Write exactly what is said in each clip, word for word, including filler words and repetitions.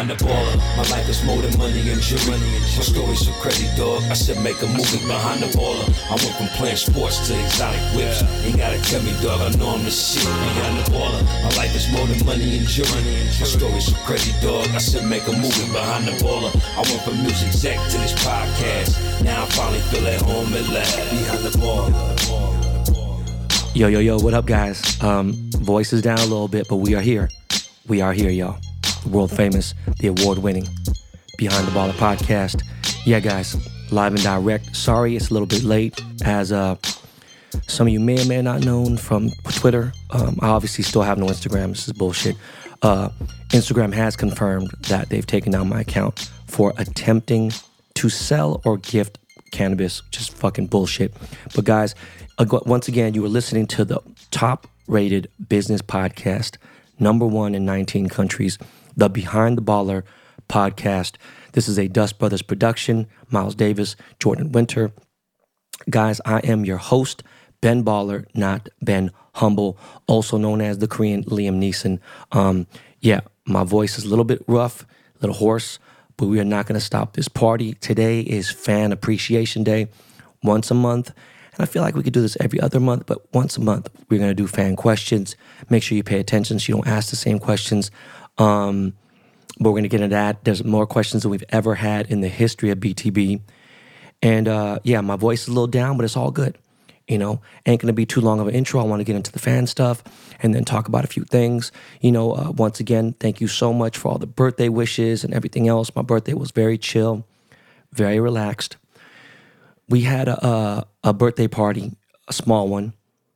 Behind the baller. My life is more than money and jewelry. My story's so crazy, dog. I said make a movie. Behind the baller. I went from playing sports to exotic whips. Ain't gotta tell me, dog. I know I'm the shit. Behind the baller. My life is more than money and jewelry. My story's so crazy, dog. I said make a movie. Behind the baller. I went from music exec to this podcast. Now I finally feel at home at last. Behind the baller. Yo, yo, yo, what up, guys? Um, voice is down a little bit, but we are here. We are here, y'all. The world famous, the award-winning Behind the Baller podcast. Yeah, guys, live and direct. Sorry it's a little bit late. As uh, some of you may or may not known from Twitter, um, I obviously still have no Instagram. This is bullshit. Uh, Instagram has confirmed that they've taken down my account for attempting to sell or gift cannabis, which is fucking bullshit. But guys, once again, you were listening to the top-rated business podcast, number one in nineteen countries, the Behind the Baller podcast. This is a Dust Brothers production, Miles Davis, Jordan Winter. Guys, I am your host, Ben Baller, not Ben Humble, also known as the Korean Liam Neeson. Um, yeah, my voice is a little bit rough, a little hoarse, but we are not going to stop this party. Today is Fan Appreciation Day, once a month. And I feel like we could do this every other month, but once a month, we're going to do fan questions. Make sure you pay attention so you don't ask the same questions. Um, but we're going to get into that. There's more questions than we've ever had in the history of B T B. And uh, yeah, my voice is a little down, but it's all good. You know, ain't going to be too long of an intro. I want to get into the fan stuff and then talk about a few things. You know, uh, once again, thank you so much for all the birthday wishes and everything else. My birthday was very chill, very relaxed. We had a, a a birthday party, a small one,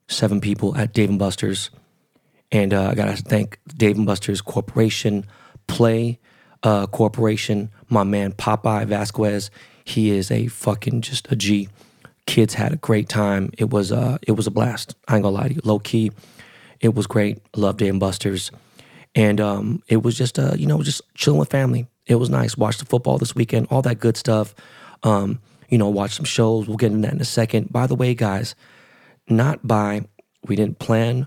seven people at Dave and Buster's. And uh, I got to thank Dave and Buster's Corporation, Play uh, Corporation, my man Popeye Vasquez. He is a fucking just a G. Kids had a great time. It was, uh, it was a blast. I ain't gonna lie to you. Low key, it was great. I love Dave and Buster's. And um, it was just, uh, you know, just chilling with family. It was nice. Watched the football this weekend, all that good stuff. Um, You know, watch some shows. We'll get into that in a second. By the way, guys, not by, we didn't plan.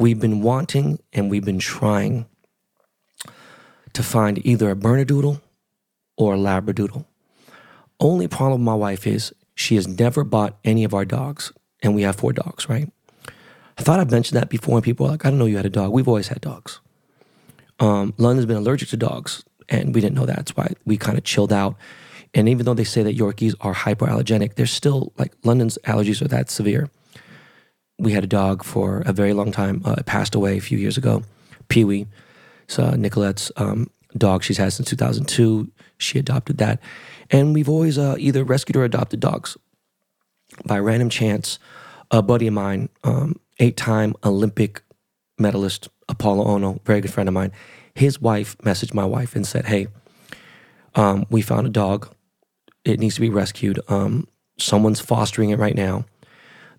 We've been wanting and we've been trying to find either a Bernedoodle or a Labradoodle. Only problem with my wife is she has never bought any of our dogs. And we have four dogs, right? I thought I mentioned that before and people were like, I didn't know you had a dog. We've always had dogs. Um, London's been allergic to dogs and we didn't know that. That's why we kind of chilled out. And even though they say that Yorkies are hyperallergenic, they're still, like, London's allergies are that severe. We had a dog for a very long time. Uh, it passed away a few years ago. Pee-wee. It's uh, Nicolette's um, dog she's had since two thousand two. She adopted that. And we've always uh, either rescued or adopted dogs. By random chance, a buddy of mine, um, eight-time Olympic medalist, Apollo Ono, very good friend of mine, his wife messaged my wife and said, hey, um, we found a dog. It needs to be rescued. Um, someone's fostering it right now.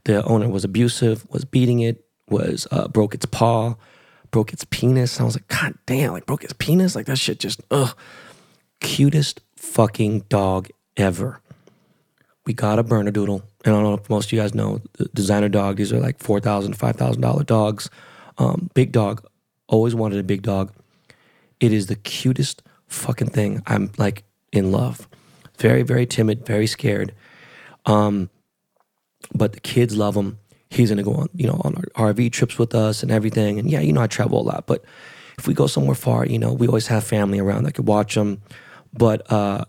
The owner was abusive, was beating it, was uh, broke its paw, broke its penis. And I was like, God damn, like broke its penis? Like that shit just, ugh. Cutest fucking dog ever. We got a Bernedoodle. And I don't know if most of you guys know, the designer dog, these are like four thousand dollars, five thousand dollars dogs. Um, big dog. Always wanted a big dog. It is the cutest fucking thing. I'm like in love. Very, very timid, very scared. Um, but the kids love him. He's going to go on, you know, on our R V trips with us and everything. And yeah, you know, I travel a lot. But if we go somewhere far, you know, we always have family around that could watch him. But uh,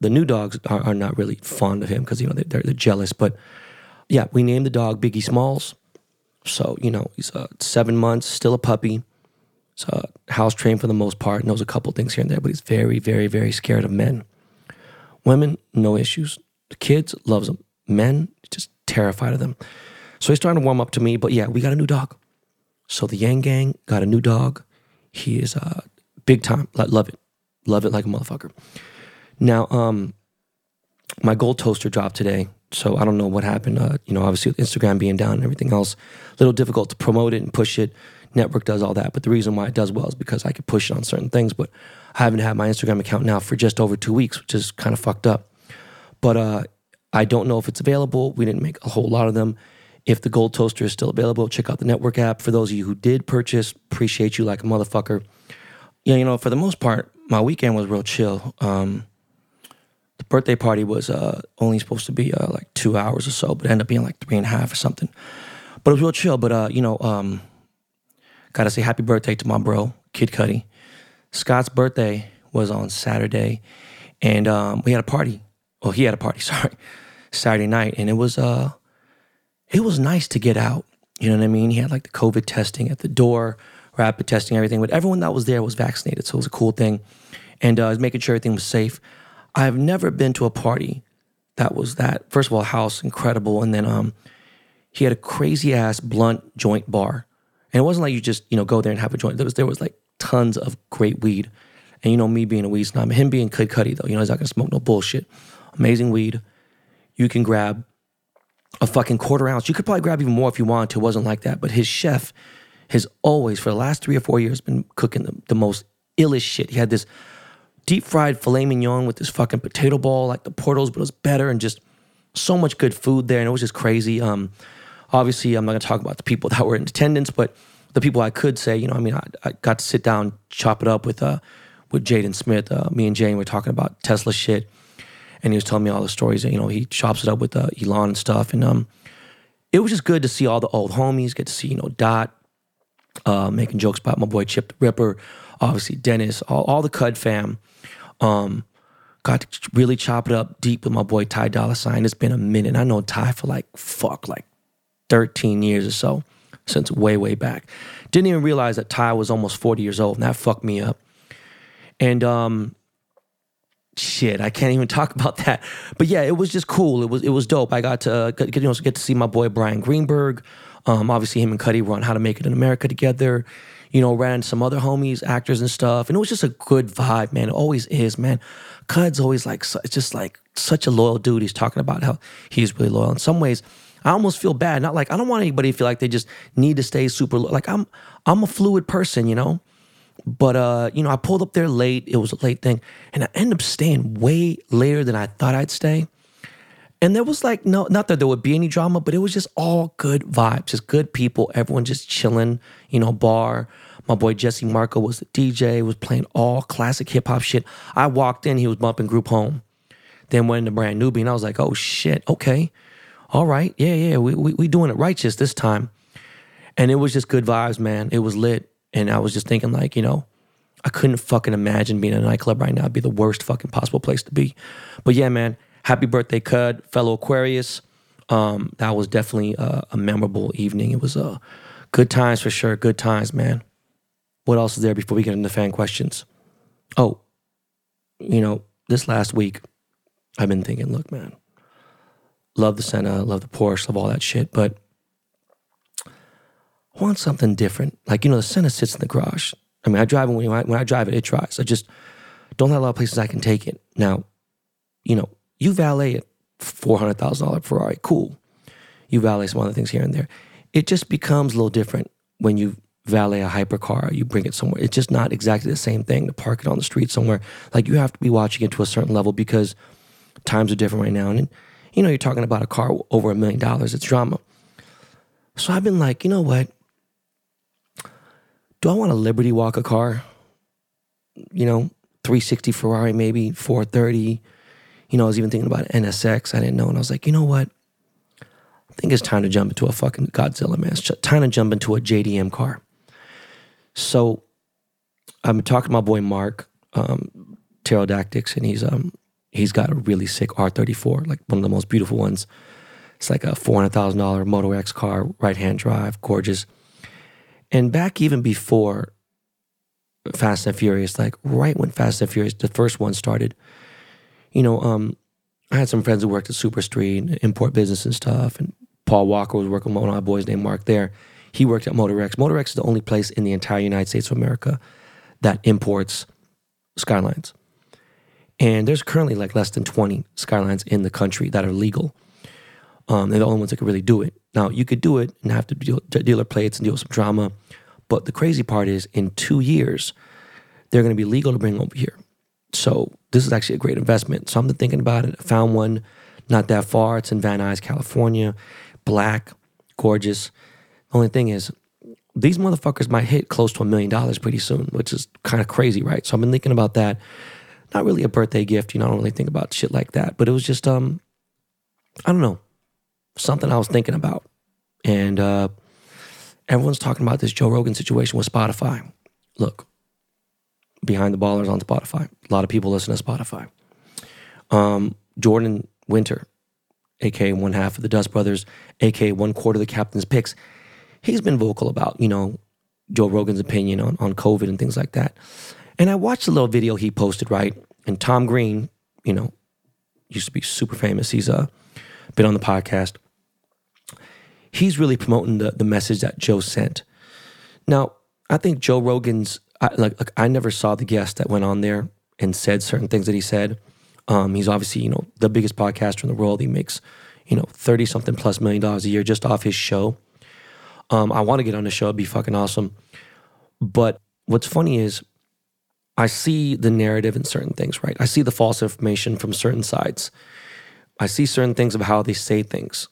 the new dogs are, are not really fond of him because, you know, they're, they're jealous. But yeah, we named the dog Biggie Smalls. So, you know, he's uh, seven months, still a puppy. He's uh, house trained for the most part. Knows a couple things here and there, but he's very, very, very scared of men. Women, no issues. The kids, loves them. Men, just terrified of them. So he's starting to warm up to me, but yeah, we got a new dog. So the Yang Gang got a new dog. He is uh, big time. Love it. Love it like a motherfucker. Now, um, my gold toaster dropped today, so I don't know what happened. Uh, you know, obviously with Instagram being down and everything else, a little difficult to promote it and push it. Network does all that, but the reason why it does well is because I could push it on certain things, but I haven't had my Instagram account now for just over two weeks, which is kind of fucked up. But uh, I don't know if it's available. We didn't make a whole lot of them. If the Gold Toaster is still available, check out the Network app. For those of you who did purchase, appreciate you like a motherfucker. Yeah, you know, for the most part, my weekend was real chill. Um, the birthday party was uh, only supposed to be uh, like two hours or so, but it ended up being like three and a half or something. But it was real chill. But, uh, you know, um, gotta say happy birthday to my bro, Kid Cudi. Scott's birthday was on Saturday, and um, we had a party. Oh, he had a party, sorry, Saturday night. And it was, uh, it was nice to get out. You know what I mean? He had like the COVID testing at the door, rapid testing, everything. But everyone that was there was vaccinated, so it was a cool thing. And uh, making sure everything was safe. I've never been to a party that was that. First of all, house, incredible. And then um, he had a crazy-ass blunt joint bar. And it wasn't like you just, you know, go there and have a joint. There was, there was like tons of great weed. And you know me being a weed snob, him being Kid Cudi, though, you know, he's not going to smoke no bullshit. Amazing weed. You can grab a fucking quarter ounce. You could probably grab even more if you wanted to. It wasn't like that. But his chef has always, for the last three or four years, been cooking the, the most illest shit. He had this deep fried filet mignon with this fucking potato ball, like the Portos, but it was better, and just so much good food there. And it was just crazy. Um, obviously, I'm not going to talk about the people that were in attendance, but the people I could say, you know, I mean, I, I got to sit down, chop it up with uh, with Jaden Smith. Uh, me and Jane were talking about Tesla shit. And he was telling me all the stories that, you know, he chops it up with uh, Elon and stuff. And um, it was just good to see all the old homies, get to see, you know, Dot, uh, making jokes about my boy Chip the Ripper, obviously Dennis, all, all the Cud fam. Um, got to really chop it up deep with my boy Ty Dolla Sign. It's been a minute. I know Ty for like, fuck, like thirteen years or so, since way, way back. Didn't even realize that Ty was almost forty years old, and that fucked me up. And, um... shit, I can't even talk about that. But yeah, it was just cool. It was it was dope. I got to uh, get, you know, get to see my boy Brian Greenberg. Um, obviously, him and Cudi were on How to Make It in America together. You know, ran some other homies, actors and stuff. And it was just a good vibe, man. It always is, man. Cud's always like, it's just like such a loyal dude. He's talking about how he's really loyal. In some ways, I almost feel bad. Not like, I don't want anybody to feel like they just need to stay super loyal. Like, I'm, I'm a fluid person, you know? But, uh, you know, I pulled up there late. It was a late thing. And I ended up staying way later than I thought I'd stay. And there was like, no, not that there would be any drama, but it was just all good vibes, just good people. Everyone just chilling, you know, bar. My boy Jesse Marco was the D J, was playing all classic hip-hop shit. I walked in, he was bumping Group Home. Then went into Brand Newbie, and I was like, oh, shit, okay. All right, yeah, yeah, we we, we doing it righteous this time. And it was just good vibes, man. It was lit. And I was just thinking like, you know, I couldn't fucking imagine being in a nightclub right now. It'd be the worst fucking possible place to be. But yeah, man, happy birthday, Cud, fellow Aquarius. Um, that was definitely a, a memorable evening. It was uh, good times for sure. Good times, man. What else is there before we get into fan questions? Oh, you know, this last week, I've been thinking, look, man, love the Senna, love the Porsche, love all that shit, but I want something different. Like, you know, the Senna sits in the garage. I mean, I drive it when I, when I drive it, it tries. I just don't have a lot of places I can take it. Now, you know, you valet a four hundred thousand dollars Ferrari, cool. You valet some other things here and there. It just becomes a little different when you valet a hypercar, you bring it somewhere. It's just not exactly the same thing to park it on the street somewhere. Like, you have to be watching it to a certain level because times are different right now. And, you know, you're talking about a car over a million dollars, it's drama. So I've been like, you know what? Do I want to Liberty Walk a car? You know, three sixty Ferrari maybe, four thirty. You know, I was even thinking about N S X. I didn't know. And I was like, you know what? I think it's time to jump into a fucking Godzilla, man. It's time to jump into a J D M car. So I've been talking to my boy Mark, um, Pterodactics, and he's um he's got a really sick R thirty-four, like one of the most beautiful ones. It's like a four hundred thousand dollars Moto X car, right-hand drive, gorgeous. And back even before Fast and Furious, like right when Fast and Furious, the first one started, you know, um, I had some friends who worked at Super Street and import business and stuff. And Paul Walker was working with one of my boys named Mark there. He worked at Motor X. Motor X is the only place in the entire United States of America that imports Skylines. And there's currently like less than twenty Skylines in the country that are legal. Um, they're the only ones that could really do it. Now, you could do it and have to deal dealer plates and deal with some drama. But the crazy part is, in two years, they're going to be legal to bring over here. So this is actually a great investment. So I'm thinking about it. I found one not that far. It's in Van Nuys, California. Black, gorgeous. The only thing is, these motherfuckers might hit close to a million dollars pretty soon, which is kind of crazy, right? So I've been thinking about that. Not really a birthday gift, you know, I don't really think about shit like that. But it was just, um, I don't know, something I was thinking about. And uh, everyone's talking about this Joe Rogan situation with Spotify. Look, Behind the Ballers on Spotify. A lot of people listen to Spotify. Um, Jordan Winter, a k a one half of the Dust Brothers, a k a one quarter of the Captain's Picks. He's been vocal about, you know, Joe Rogan's opinion on, on COVID and things like that. And I watched a little video he posted, right? And Tom Green, you know, used to be super famous. He's uh, been on the podcast. He's really promoting the, the message that Joe sent. Now, I think Joe Rogan's, I, like, like, I never saw the guest that went on there and said certain things that he said. Um, he's obviously, you know, the biggest podcaster in the world. He makes, you know, thirty-something plus million dollars a year just off his show. Um, I want to get on the show. It'd be fucking awesome. But what's funny is I see the narrative in certain things, right? I see the false information from certain sides. I see certain things of how they say things.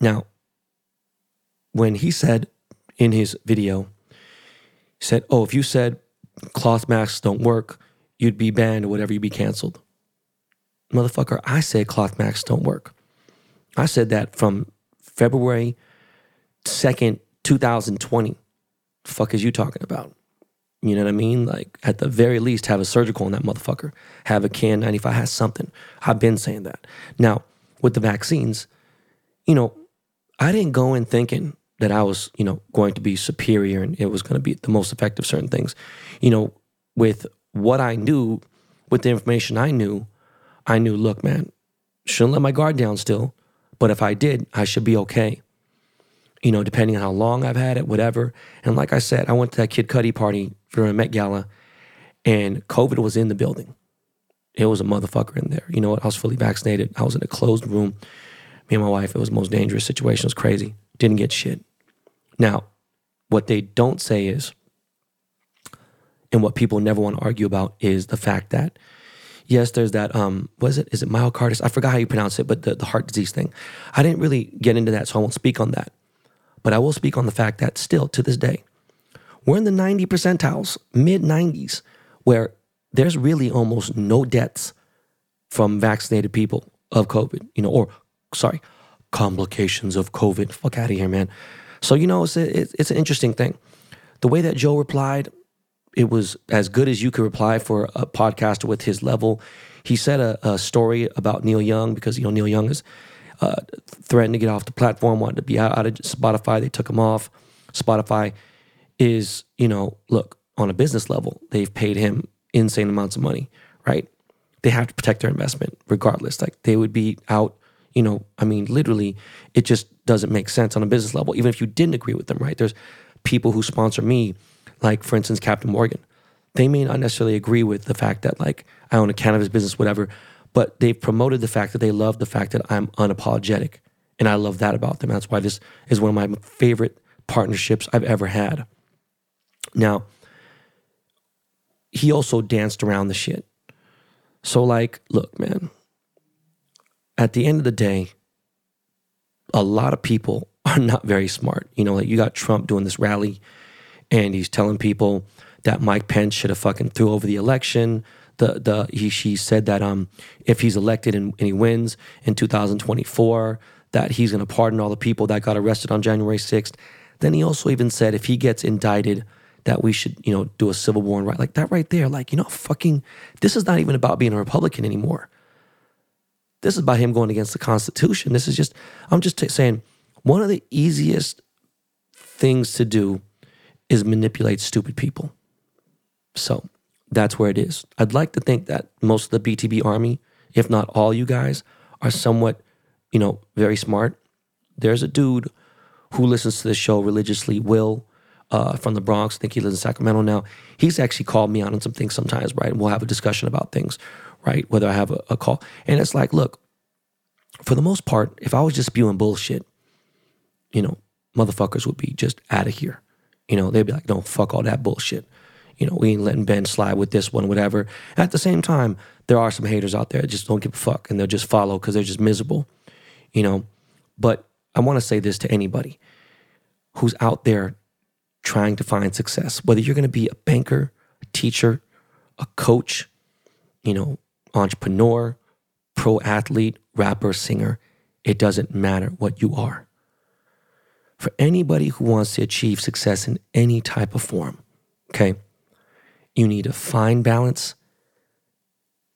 Now, when he said in his video, he said, oh, if you said cloth masks don't work, you'd be banned or whatever, you'd be canceled. Motherfucker, I said cloth masks don't work. I said that from February second, twenty twenty. The fuck is you talking about? You know what I mean? Like, at the very least, have a surgical on that motherfucker. Have a K N ninety-five, has something. I've been saying that. Now, with the vaccines, you know, I didn't go in thinking that I was, you know, going to be superior and it was going to be the most effective certain things. You know, with what I knew, with the information I knew, I knew, look, man, shouldn't let my guard down still, but if I did, I should be okay. You know, depending on how long I've had it, whatever. And like I said, I went to that Kid Cudi party for a Met Gala, and COVID was in the building. It was a motherfucker in there. You know what? I was fully vaccinated. I was in a closed room. Me and my wife, it was the most dangerous situation. It was crazy. Didn't get shit. Now, what they don't say is, and what people never want to argue about, is the fact that, yes, there's that, um, what is it? Is it myocarditis? I forgot how you pronounce it, but the, the heart disease thing. I didn't really get into that, so I won't speak on that. But I will speak on the fact that still, to this day, we're in the ninetieth percentiles, mid nineties, where there's really almost no deaths from vaccinated people of COVID, you know, or, sorry, complications of COVID. Fuck out of here, man. So, you know, it's a, it's an interesting thing. The way that Joe replied, it was as good as you could reply for a podcaster with his level. He said a, a story about Neil Young because, you know, Neil Young is uh, threatened to get off the platform, wanted to be out, out of Spotify. They took him off. Spotify is, you know, look, on a business level, they've paid him insane amounts of money, right? They have to protect their investment regardless. Like, they would be out, you know, I mean, literally, it just doesn't make sense on a business level, even if you didn't agree with them, right? There's people who sponsor me, like, for instance, Captain Morgan. They may not necessarily agree with the fact that, like, I own a cannabis business, whatever, but they've promoted the fact that they love the fact that I'm unapologetic, and I love that about them. That's why this is one of my favorite partnerships I've ever had. Now, he also danced around the shit. So, like, look, man, at the end of the day, a lot of people are not very smart. You know, like, you got Trump doing this rally, and he's telling people that Mike Pence should have fucking threw over the election. The the he she said that um if he's elected and, and he wins in two thousand twenty-four, that he's gonna pardon all the people that got arrested on January sixth. Then he also even said if he gets indicted that we should, you know, do a civil war and right like that right there. Like, you know, fucking, this is not even about being a Republican anymore. This is about him going against the Constitution. This is just, I'm just t- saying, one of the easiest things to do is manipulate stupid people. So that's where it is. I'd like to think that most of the B T B army, if not all you guys, are somewhat, you know, very smart. There's a dude who listens to the show religiously, Will, uh, from the Bronx. I think he lives in Sacramento now. He's actually called me out on some things sometimes, right? And we'll have a discussion about things, right? Whether I have a, a call. And it's like, look, for the most part, if I was just spewing bullshit, you know, motherfuckers would be just out of here. You know, they'd be like, no, fuck all that bullshit. You know, we ain't letting Ben slide with this one, whatever. At the same time, there are some haters out there that just don't give a fuck, and they'll just follow because they're just miserable, you know. But I want to say this to anybody who's out there trying to find success, whether you're going to be a banker, a teacher, a coach, you know, entrepreneur, pro athlete, rapper, singer, it doesn't matter what you are. For anybody who wants to achieve success in any type of form, okay, you need to find balance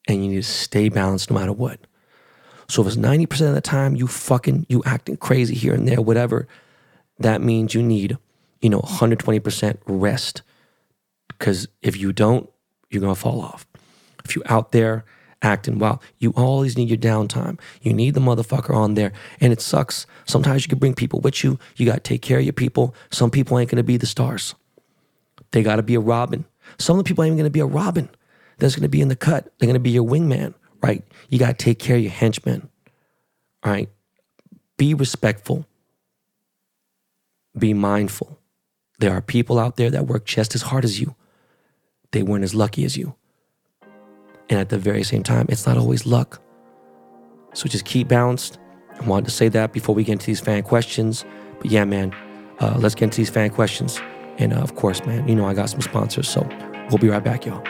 and you need to stay balanced no matter what. So if it's ninety percent of the time you fucking, you acting crazy here and there, whatever, that means you need, you know, one hundred twenty percent rest, because if you don't, you're going to fall off. If you're out there acting wild, you always need your downtime. You need the motherfucker on there, and it sucks. Sometimes you can bring people with you. You got to take care of your people. Some people ain't going to be the stars. They got to be a Robin. Some of the people ain't even going to be a Robin. That's going to be in the cut. They're going to be your wingman, right? You got to take care of your henchmen, all right? Be respectful. Be mindful. There are people out there that work just as hard as you. They weren't as lucky as you. And at the very same time, it's not always luck. So just keep balanced. I wanted to say that before we get into these fan questions. But yeah, man, uh, let's get into these fan questions. And uh, of course, man, you know, I got some sponsors. So we'll be right back, y'all.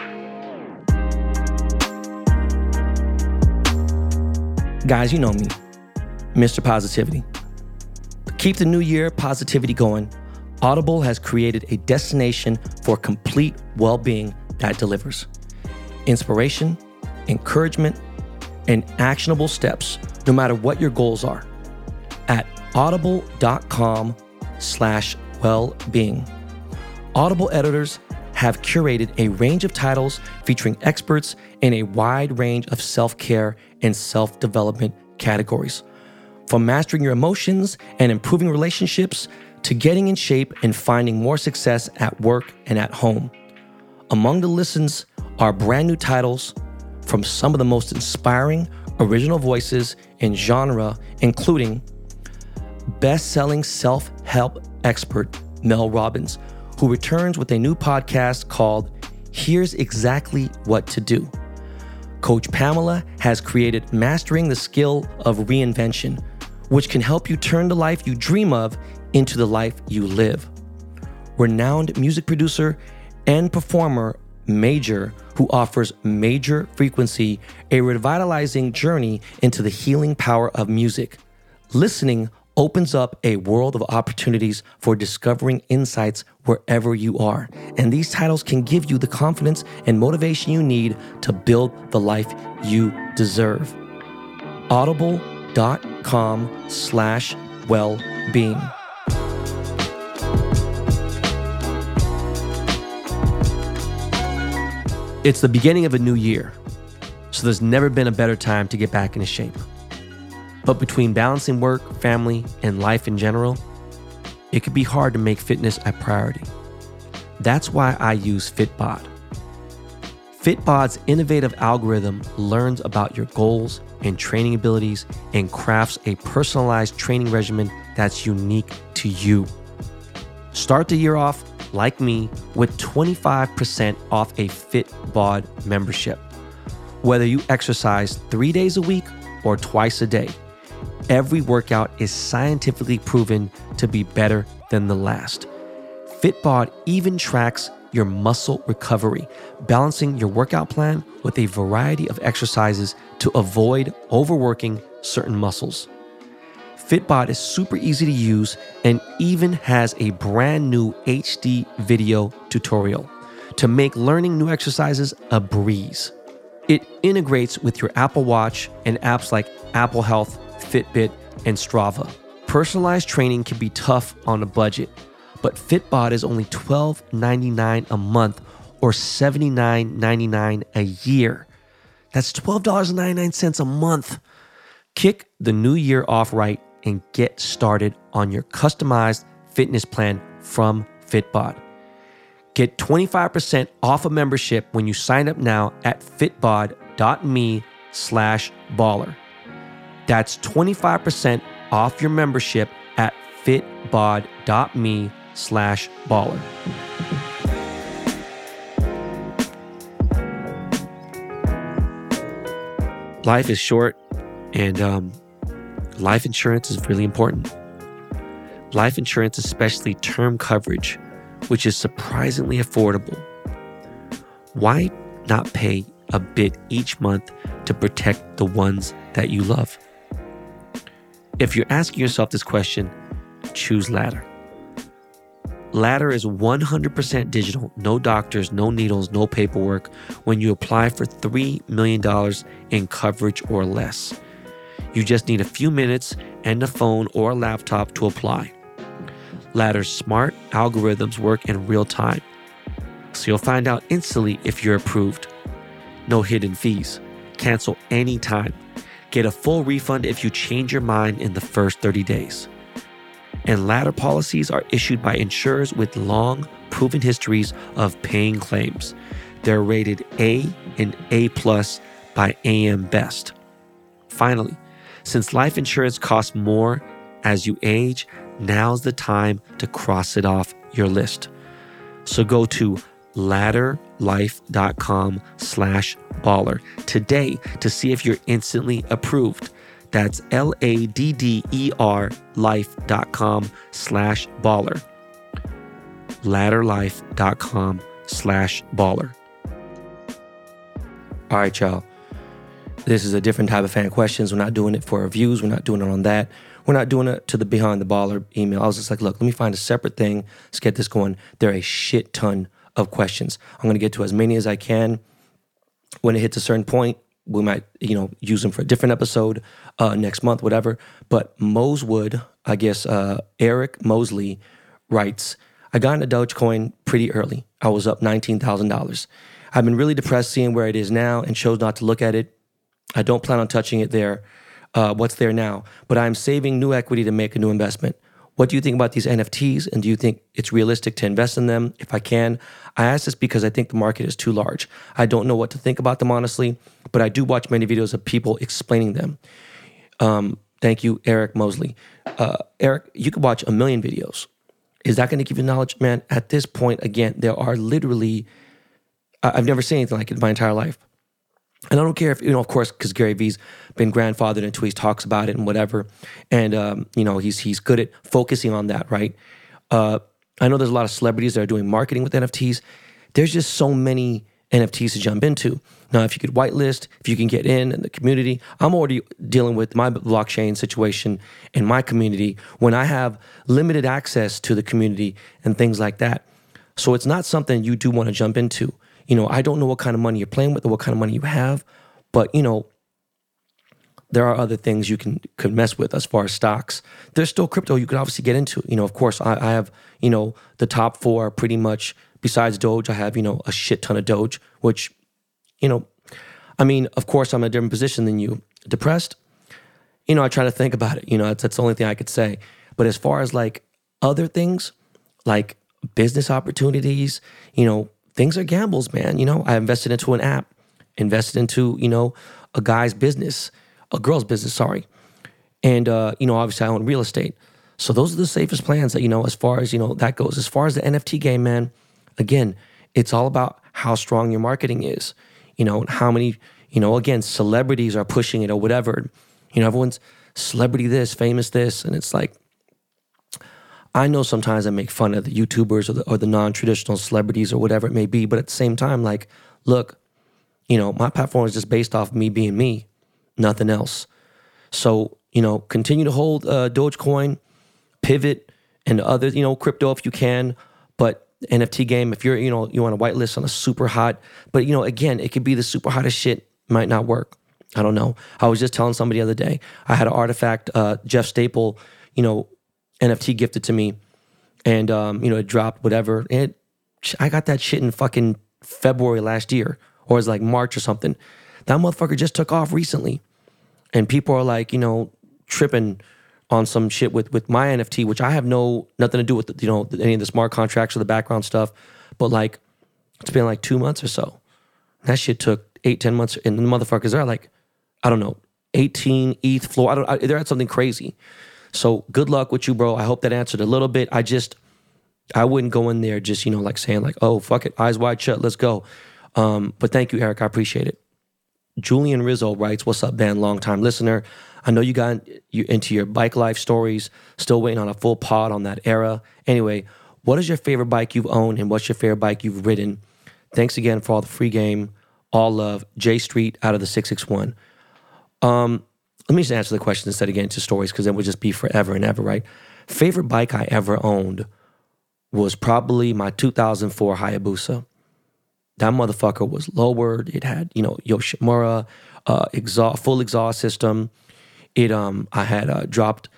Guys, you know me, Mister Positivity. To keep the new year positivity going, Audible has created a destination for complete well-being that delivers inspiration, encouragement, and actionable steps, no matter what your goals are. At audible.com slash well-being. Audible editors have curated a range of titles featuring experts in a wide range of self-care and self-development categories. From mastering your emotions and improving relationships to getting in shape and finding more success at work and at home. Among the listens are brand new titles from some of the most inspiring original voices in genre, including best-selling self-help expert Mel Robbins, who returns with a new podcast called Here's Exactly What to Do. Coach Pamela has created Mastering the Skill of Reinvention, which can help you turn the life you dream of into the life you live. Renowned music producer and performer Major, who offers Major Frequency, a revitalizing journey into the healing power of music. Listening opens up a world of opportunities for discovering insights wherever you are. And these titles can give you the confidence and motivation you need to build the life you deserve. Audible.com slash well-being. It's the beginning of a new year, so there's never been a better time to get back into shape. But between balancing work, family, and life in general, it can be hard to make fitness a priority. That's why I use Fitbod. Fitbod's innovative algorithm learns about your goals and training abilities and crafts a personalized training regimen that's unique to you. Start the year off, like me, with twenty-five percent off a Fitbod membership. Whether you exercise three days a week or twice a day, every workout is scientifically proven to be better than the last. Fitbod even tracks your muscle recovery, balancing your workout plan with a variety of exercises to avoid overworking certain muscles. Fitbod is super easy to use and even has a brand new H D video tutorial to make learning new exercises a breeze. It integrates with your Apple Watch and apps like Apple Health, Fitbit, and Strava. Personalized training can be tough on a budget, but Fitbod is only twelve ninety-nine a month or seventy-nine ninety-nine a year. That's twelve ninety-nine a month. Kick the new year off right and get started on your customized fitness plan from Fitbod. Get twenty-five percent off a membership when you sign up now at fitbod.me slash baller. That's twenty-five percent off your membership at fitbod.me slash baller. Life is short, and um, life insurance is really important. Life insurance, especially term coverage, which is surprisingly affordable. Why not pay a bit each month to protect the ones that you love? If you're asking yourself this question, choose Ladder. Ladder is one hundred percent digital, no doctors, no needles, no paperwork when you apply for three million dollars in coverage or less. You just need a few minutes and a phone or a laptop to apply. Ladder's smart algorithms work in real time, so you'll find out instantly if you're approved. No hidden fees. Cancel anytime. Get a full refund if you change your mind in the first thirty days. And Ladder policies are issued by insurers with long, proven histories of paying claims. They're rated A and A plus by A M Best. Finally, since life insurance costs more as you age, now's the time to cross it off your list. So go to ladderlife.com slash baller today to see if you're instantly approved. That's L A D D E R life.com slash baller. Ladderlife.com slash baller. All right, y'all. This is a different type of fan questions. We're not doing it for reviews. We're not doing it on that. We're not doing it to the Behind the Baller email. I was just like, look, let me find a separate thing. Let's get this going. There are a shit ton of questions. I'm going to get to as many as I can. When it hits a certain point, we might, you know, use them for a different episode uh, next month, whatever. But Mosewood, I guess, uh, Eric Mosley writes, I got into Dogecoin pretty early. I was up nineteen thousand dollars. I've been really depressed seeing where it is now and chose not to look at it. I don't plan on touching it there. Uh, what's there now, but I'm saving new equity to make a new investment. What do you think about these N F Ts, and do you think it's realistic to invest in them if I can? I ask this because I think the market is too large. I don't know what to think about them, honestly, but I do watch many videos of people explaining them. Um, thank you, Eric Mosley. Uh, Eric, you could watch a million videos. Is that going to give you knowledge? Man, at this point, again, there are literally, I- I've never seen anything like it in my entire life. And I don't care if, you know, of course, because Gary Vee's been grandfathered into, he talks about it and whatever. And, um, you know, he's he's good at focusing on that, right? Uh, I know there's a lot of celebrities that are doing marketing with N F Ts. There's just so many N F Ts to jump into. Now, if you could whitelist, if you can get in in the community, I'm already dealing with my blockchain situation in my community when I have limited access to the community and things like that. So it's not something you do want to jump into. You know, I don't know what kind of money you're playing with or what kind of money you have, but, you know, there are other things you can, can mess with as far as stocks. There's still crypto you could obviously get into. You know, of course, I, I have, you know, the top four pretty much, besides Doge, I have, you know, a shit ton of Doge, which, you know, I mean, of course, I'm in a different position than you. Depressed? You know, I try to think about it. You know, that's, that's the only thing I could say. But as far as, like, other things, like business opportunities, you know, things are gambles, man. You know, I invested into an app, invested into, you know, a guy's business, a girl's business, sorry. And, uh, you know, obviously I own real estate. So those are the safest plans that, you know, as far as, you know, that goes. As far as the N F T game, man, again, it's all about how strong your marketing is, you know, and how many, you know, again, celebrities are pushing it or whatever. You know, everyone's celebrity this, famous this. And it's like, I know sometimes I make fun of the YouTubers or the, or the non-traditional celebrities or whatever it may be, but at the same time, like, look, you know, my platform is just based off of me being me, nothing else. So, you know, continue to hold uh, Dogecoin, Pivot, and other, you know, crypto if you can, but N F T game, if you're, you know, you want a whitelist on a super hot, but, you know, again, it could be the super hottest shit, might not work. I don't know. I was just telling somebody the other day, I had an artifact, uh, Jeff Staple, you know, N F T gifted to me, and um, you know, it dropped whatever. And it, I got that shit in fucking February last year, or it's like March or something. That motherfucker just took off recently, and people are like, you know, tripping on some shit with, with my N F T, which I have no nothing to do with, you know, any of the smart contracts or the background stuff. But like, it's been like two months or so. That shit took eight, ten months, and the motherfuckers are like, I don't know, eighteen E T H floor. I don't. I, they're at something crazy. So good luck with you, bro. I hope that answered a little bit. I just, I wouldn't go in there just, you know, like saying like, oh, fuck it, eyes wide shut, let's go. Um, but thank you, Eric. I appreciate it. Julian Rizzo writes, what's up, Ben? Long-time listener. I know you got in, you, into your bike life stories. Still waiting on a full pod on that era. Anyway, What is your favorite bike you've owned, and what's your favorite bike you've ridden? Thanks again for all the free game. All love. J Street out of the six six one. Um, let me just answer the question instead of getting to stories, because it would just be forever and ever, right? Favorite bike I ever owned was probably my two thousand four Hayabusa. That motherfucker was lowered. It had, you know, Yoshimura, uh, exhaust, full exhaust system. It, um, I had uh, dropped,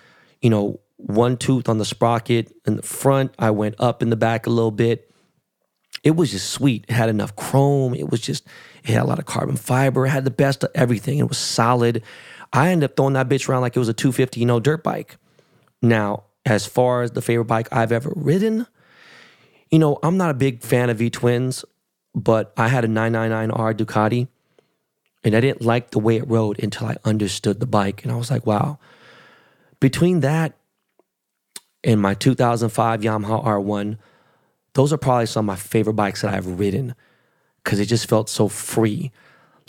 you know, one tooth on the sprocket in the front. I went up in the back a little bit. It was just sweet. It had enough chrome. It was just, it had a lot of carbon fiber. It had the best of everything. It was solid. I ended up throwing that bitch around like it was a two fifty, you know, dirt bike. Now, as far as the favorite bike I've ever ridden, you know, I'm not a big fan of V-twins, but I had a nine ninety-nine R Ducati, and I didn't like the way it rode until I understood the bike. And I was like, wow. Between that and my two thousand five Yamaha R one, those are probably some of my favorite bikes that I've ridden, because it just felt so free.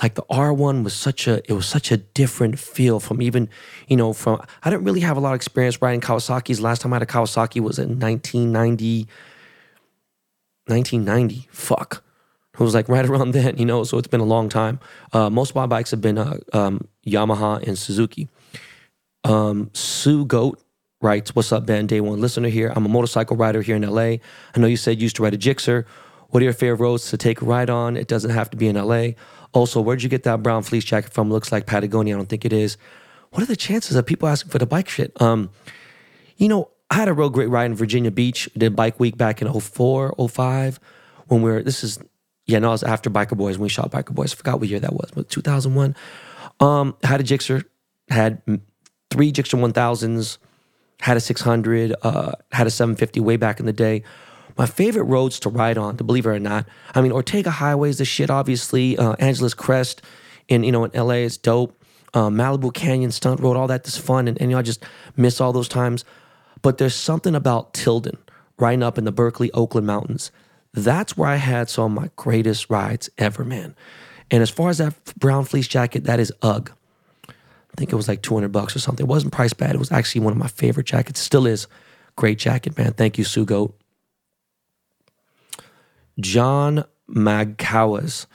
Like the R one was such a, it was such a different feel from even, you know, from, I didn't really have a lot of experience riding Kawasaki's. Last time I had a Kawasaki was in nineteen ninety, nineteen ninety, fuck. It was like right around then, you know, so it's been a long time. Uh, most of my bikes have been uh, um, Yamaha and Suzuki. Um, Sue Goat writes, what's up, Ben? Day one listener here. I'm a motorcycle rider here in L A. I know you said you used to ride a Gixxer. What are your favorite roads to take a ride on? It doesn't have to be in L A. Also, where'd you get that brown fleece jacket from? Looks like Patagonia. I don't think it is. What are the chances of people asking for the bike shit? Um, you know, I had a real great ride in Virginia Beach. Did Bike Week back in oh four, oh five. When we were, this is, yeah, no, it was after Biker Boys. When we shot Biker Boys. I forgot what year that was, but two thousand one. Um, had a Gixxer. Had three Gixxer one thousands. Had a six hundred. Uh, had a seven fifty way back in the day. My favorite roads to ride on, to believe it or not, I mean, Ortega Highway's the shit, obviously. Uh, Angeles Crest in, you know, in L A is dope. Uh, Malibu Canyon, Stunt Road, all that is fun. And, and y'all just miss all those times. But there's something about Tilden, riding up in the Berkeley, Oakland mountains. That's where I had some of my greatest rides ever, man. And as far as that brown fleece jacket, that is UGG. I think it was like two hundred bucks or something. It wasn't price bad. It was actually one of my favorite jackets. Still is. Great jacket, man. Thank you, Sue Goat. John Magcawas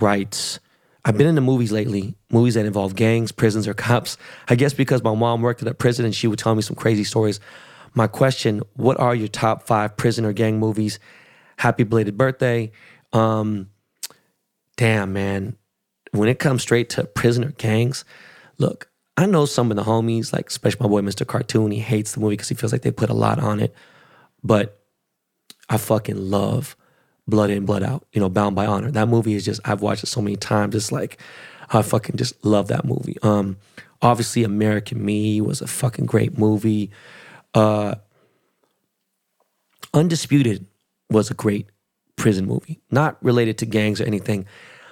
writes, I've been in the movies lately, movies that involve gangs, prisons, or cops. I guess because my mom worked at a prison and she would tell me some crazy stories. My question, what are your top five prison or gang movies? Happy belated birthday. Um, damn, man. When it comes straight to prison or gangs, look, I know some of the homies, like especially my boy Mister Cartoon, he hates the movie because he feels like they put a lot on it. But I fucking love Blood In, Blood Out, you know, Bound by Honor. That movie is just, I've watched it so many times. It's like, I fucking just love that movie. Um, obviously, American Me was a fucking great movie. Uh, Undisputed was a great prison movie. Not related to gangs or anything.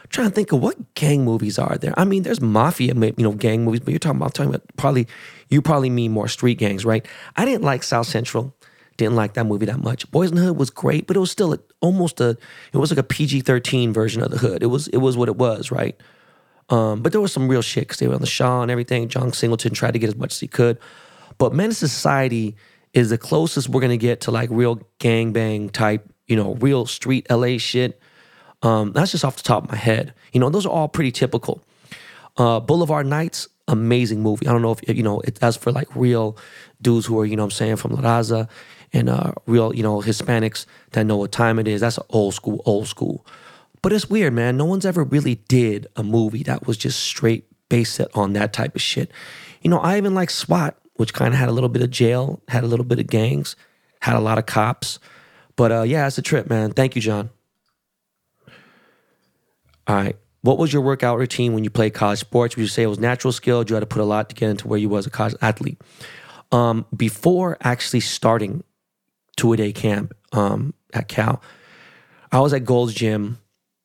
I'm trying to think of what gang movies are there. I mean, there's mafia, you know, gang movies, but you're talking about, I'm talking about probably, you probably mean more street gangs, right? I didn't like South Central. Didn't like that movie that much. Boys in the Hood was great, but it was still a, almost a, it was like a P G thirteen version of the hood. It was it was what it was, right? Um, but there was some real shit because they were on the Shaw and everything. John Singleton tried to get as much as he could. But Menace to Society is the closest we're going to get to like real gangbang type, you know, real street L A shit. Um, that's just off the top of my head. You know, those are all pretty typical. Uh, Boulevard Nights, amazing movie. I don't know if, you know, it, that's for like real dudes who are, you know what I'm saying, from La Raza. And uh, real, you know, Hispanics that know what time it is. That's old school, old school. But it's weird, man. No one's ever really did a movie that was just straight based on that type of shit. You know, I even like SWAT, which kind of had a little bit of jail, had a little bit of gangs, had a lot of cops. But uh, yeah, it's a trip, man. Thank you, John. All right. What was your workout routine when you played college sports? Would you say it was natural skill? Did you have to put a lot to get into where you was a college athlete? Um, before actually starting two-a-day camp um, at Cal. I was at Gold's Gym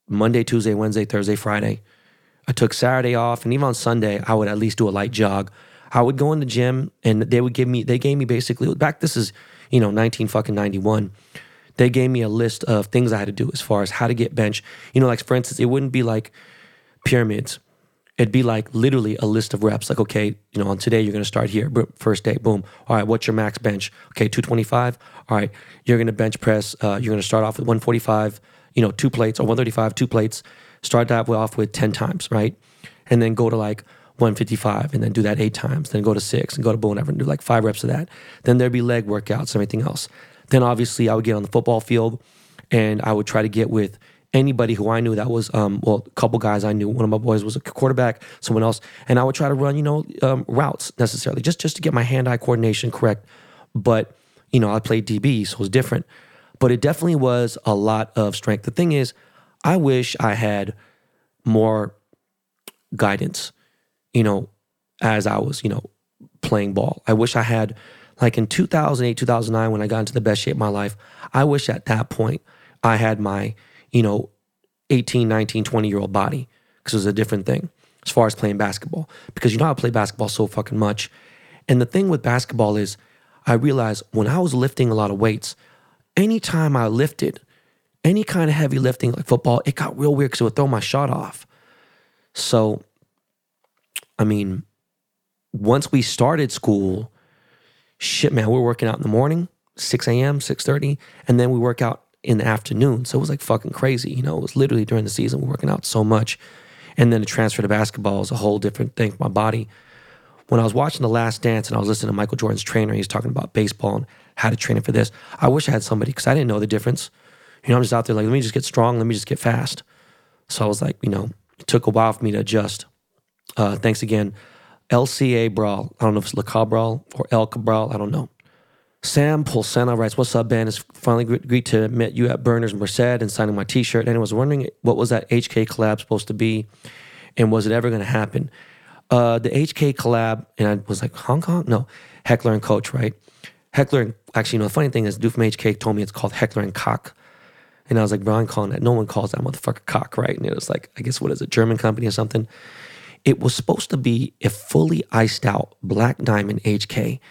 Monday, Tuesday, Wednesday, Thursday, Friday. I took Saturday off, and even on Sunday, I would at least do a light jog. I would go in the gym, and they would give me, they gave me basically, back this is, you know, nineteen fucking ninety-one, they gave me a list of things I had to do as far as how to get bench. You know, like, for instance, it wouldn't be like pyramids. it'd be like literally a list of reps. Like, okay, you know, on today you're going to start here. First day, boom. All right, what's your max bench? Okay, two twenty-five. All right, you're going to bench press. Uh, you're going to start off with one forty-five, you know, two plates, or one thirty-five, two plates. Start that off with ten times, right? And then go to like one fifty-five and then do that eight times. Then go to six and go to bone effort and do like five reps of that. Then there'd be leg workouts and everything else. Then obviously I would get on the football field and I would try to get with anybody who I knew that was, um, well, a couple guys I knew. One of my boys was a quarterback, someone else. And I would try to run, you know, um, routes necessarily, just, just to get my hand-eye coordination correct. But, you know, I played D B, so it was different. But it definitely was a lot of strength. The thing is, I wish I had more guidance, you know, as I was, you know, playing ball. I wish I had, like in two thousand eight, two thousand nine, when I got into the best shape of my life, I wish at that point I had my, you know, eighteen, nineteen, twenty-year-old body, because it was a different thing as far as playing basketball. Because you know I play basketball so fucking much. And the thing with basketball is I realized when I was lifting a lot of weights, anytime I lifted, any kind of heavy lifting like football, it got real weird because it would throw my shot off. So, I mean, once we started school, shit, man, we're working out in the morning, six a.m., six thirty, and then we work out in the afternoon. So it was like fucking crazy, you know. It was literally during the season we're working out so much, and then the transfer to basketball is a whole different thing for my body. When I was watching The Last Dance and I was listening to Michael Jordan's trainer, he was talking about baseball and how to train it for this. I wish I had somebody, because I didn't know the difference. You know, I'm just out there like, let me just get strong, let me just get fast. So I was like, you know, it took a while for me to adjust. Uh, thanks again. L C A Brawl. I don't know if it's Laca Brawl or El Cabral. I don't know. Sam Pulsena writes, "What's up, Ben? It's finally agreed to meet you at Berners Merced and signing my t-shirt. And I was wondering, what was that H K collab supposed to be? And was it ever going to happen?" Uh, the H K collab, and I was like, Hong Kong? No. Heckler and Coach, right? Heckler and, actually, you know, the funny thing is, the dude from H K told me it's called Heckler and Cock. And I was like, bro, I'm calling that. No one calls that motherfucker cock, right? And it was like, I guess, what is it, German company or something? It was supposed to be a fully iced out black diamond H K.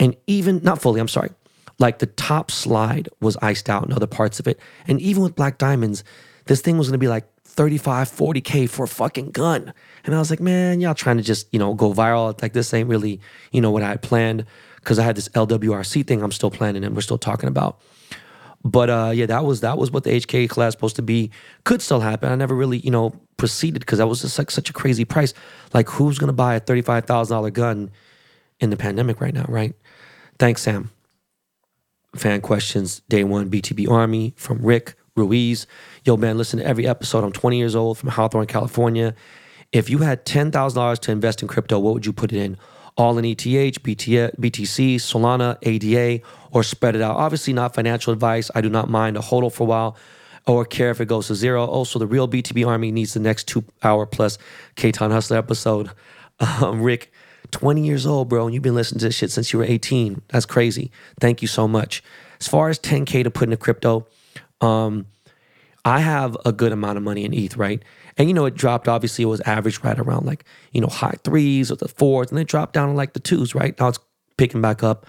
And even, not fully, I'm sorry, like the top slide was iced out and other parts of it. And even with black diamonds, this thing was going to be like thirty-five, forty K for a fucking gun. And I was like, man, y'all trying to just, you know, go viral. Like, this ain't really, you know, what I had planned. Because I had this L W R C thing I'm still planning and we're still talking about. But uh, yeah, that was that was what the H K class supposed to be. Could still happen. I never really, you know, proceeded because that was just like such a crazy price. Like, who's going to buy a thirty-five thousand dollars gun in the pandemic right now, right? Thanks, Sam. Fan questions, day one, B T B Army, from Rick Ruiz. Yo, man, listen to every episode. I'm twenty years old from Hawthorne, California. If you had ten thousand dollars to invest in crypto, what would you put it in? All in E T H, B T C, Solana, A D A, or spread it out. Obviously not financial advice. I do not mind a hodl for a while or care if it goes to zero. Also, the real B T B Army needs the next two-hour plus K-Ton Hustler episode. Um, Rick, twenty years old, bro, and you've been listening to this shit since you were eighteen. That's crazy. Thank you so much. As far as ten K to put into crypto, um, I have a good amount of money in E T H, right? And, you know, it dropped, obviously, it was averaged right around, like, you know, high threes or the fours, and it dropped down to, like, the twos, right? Now it's picking back up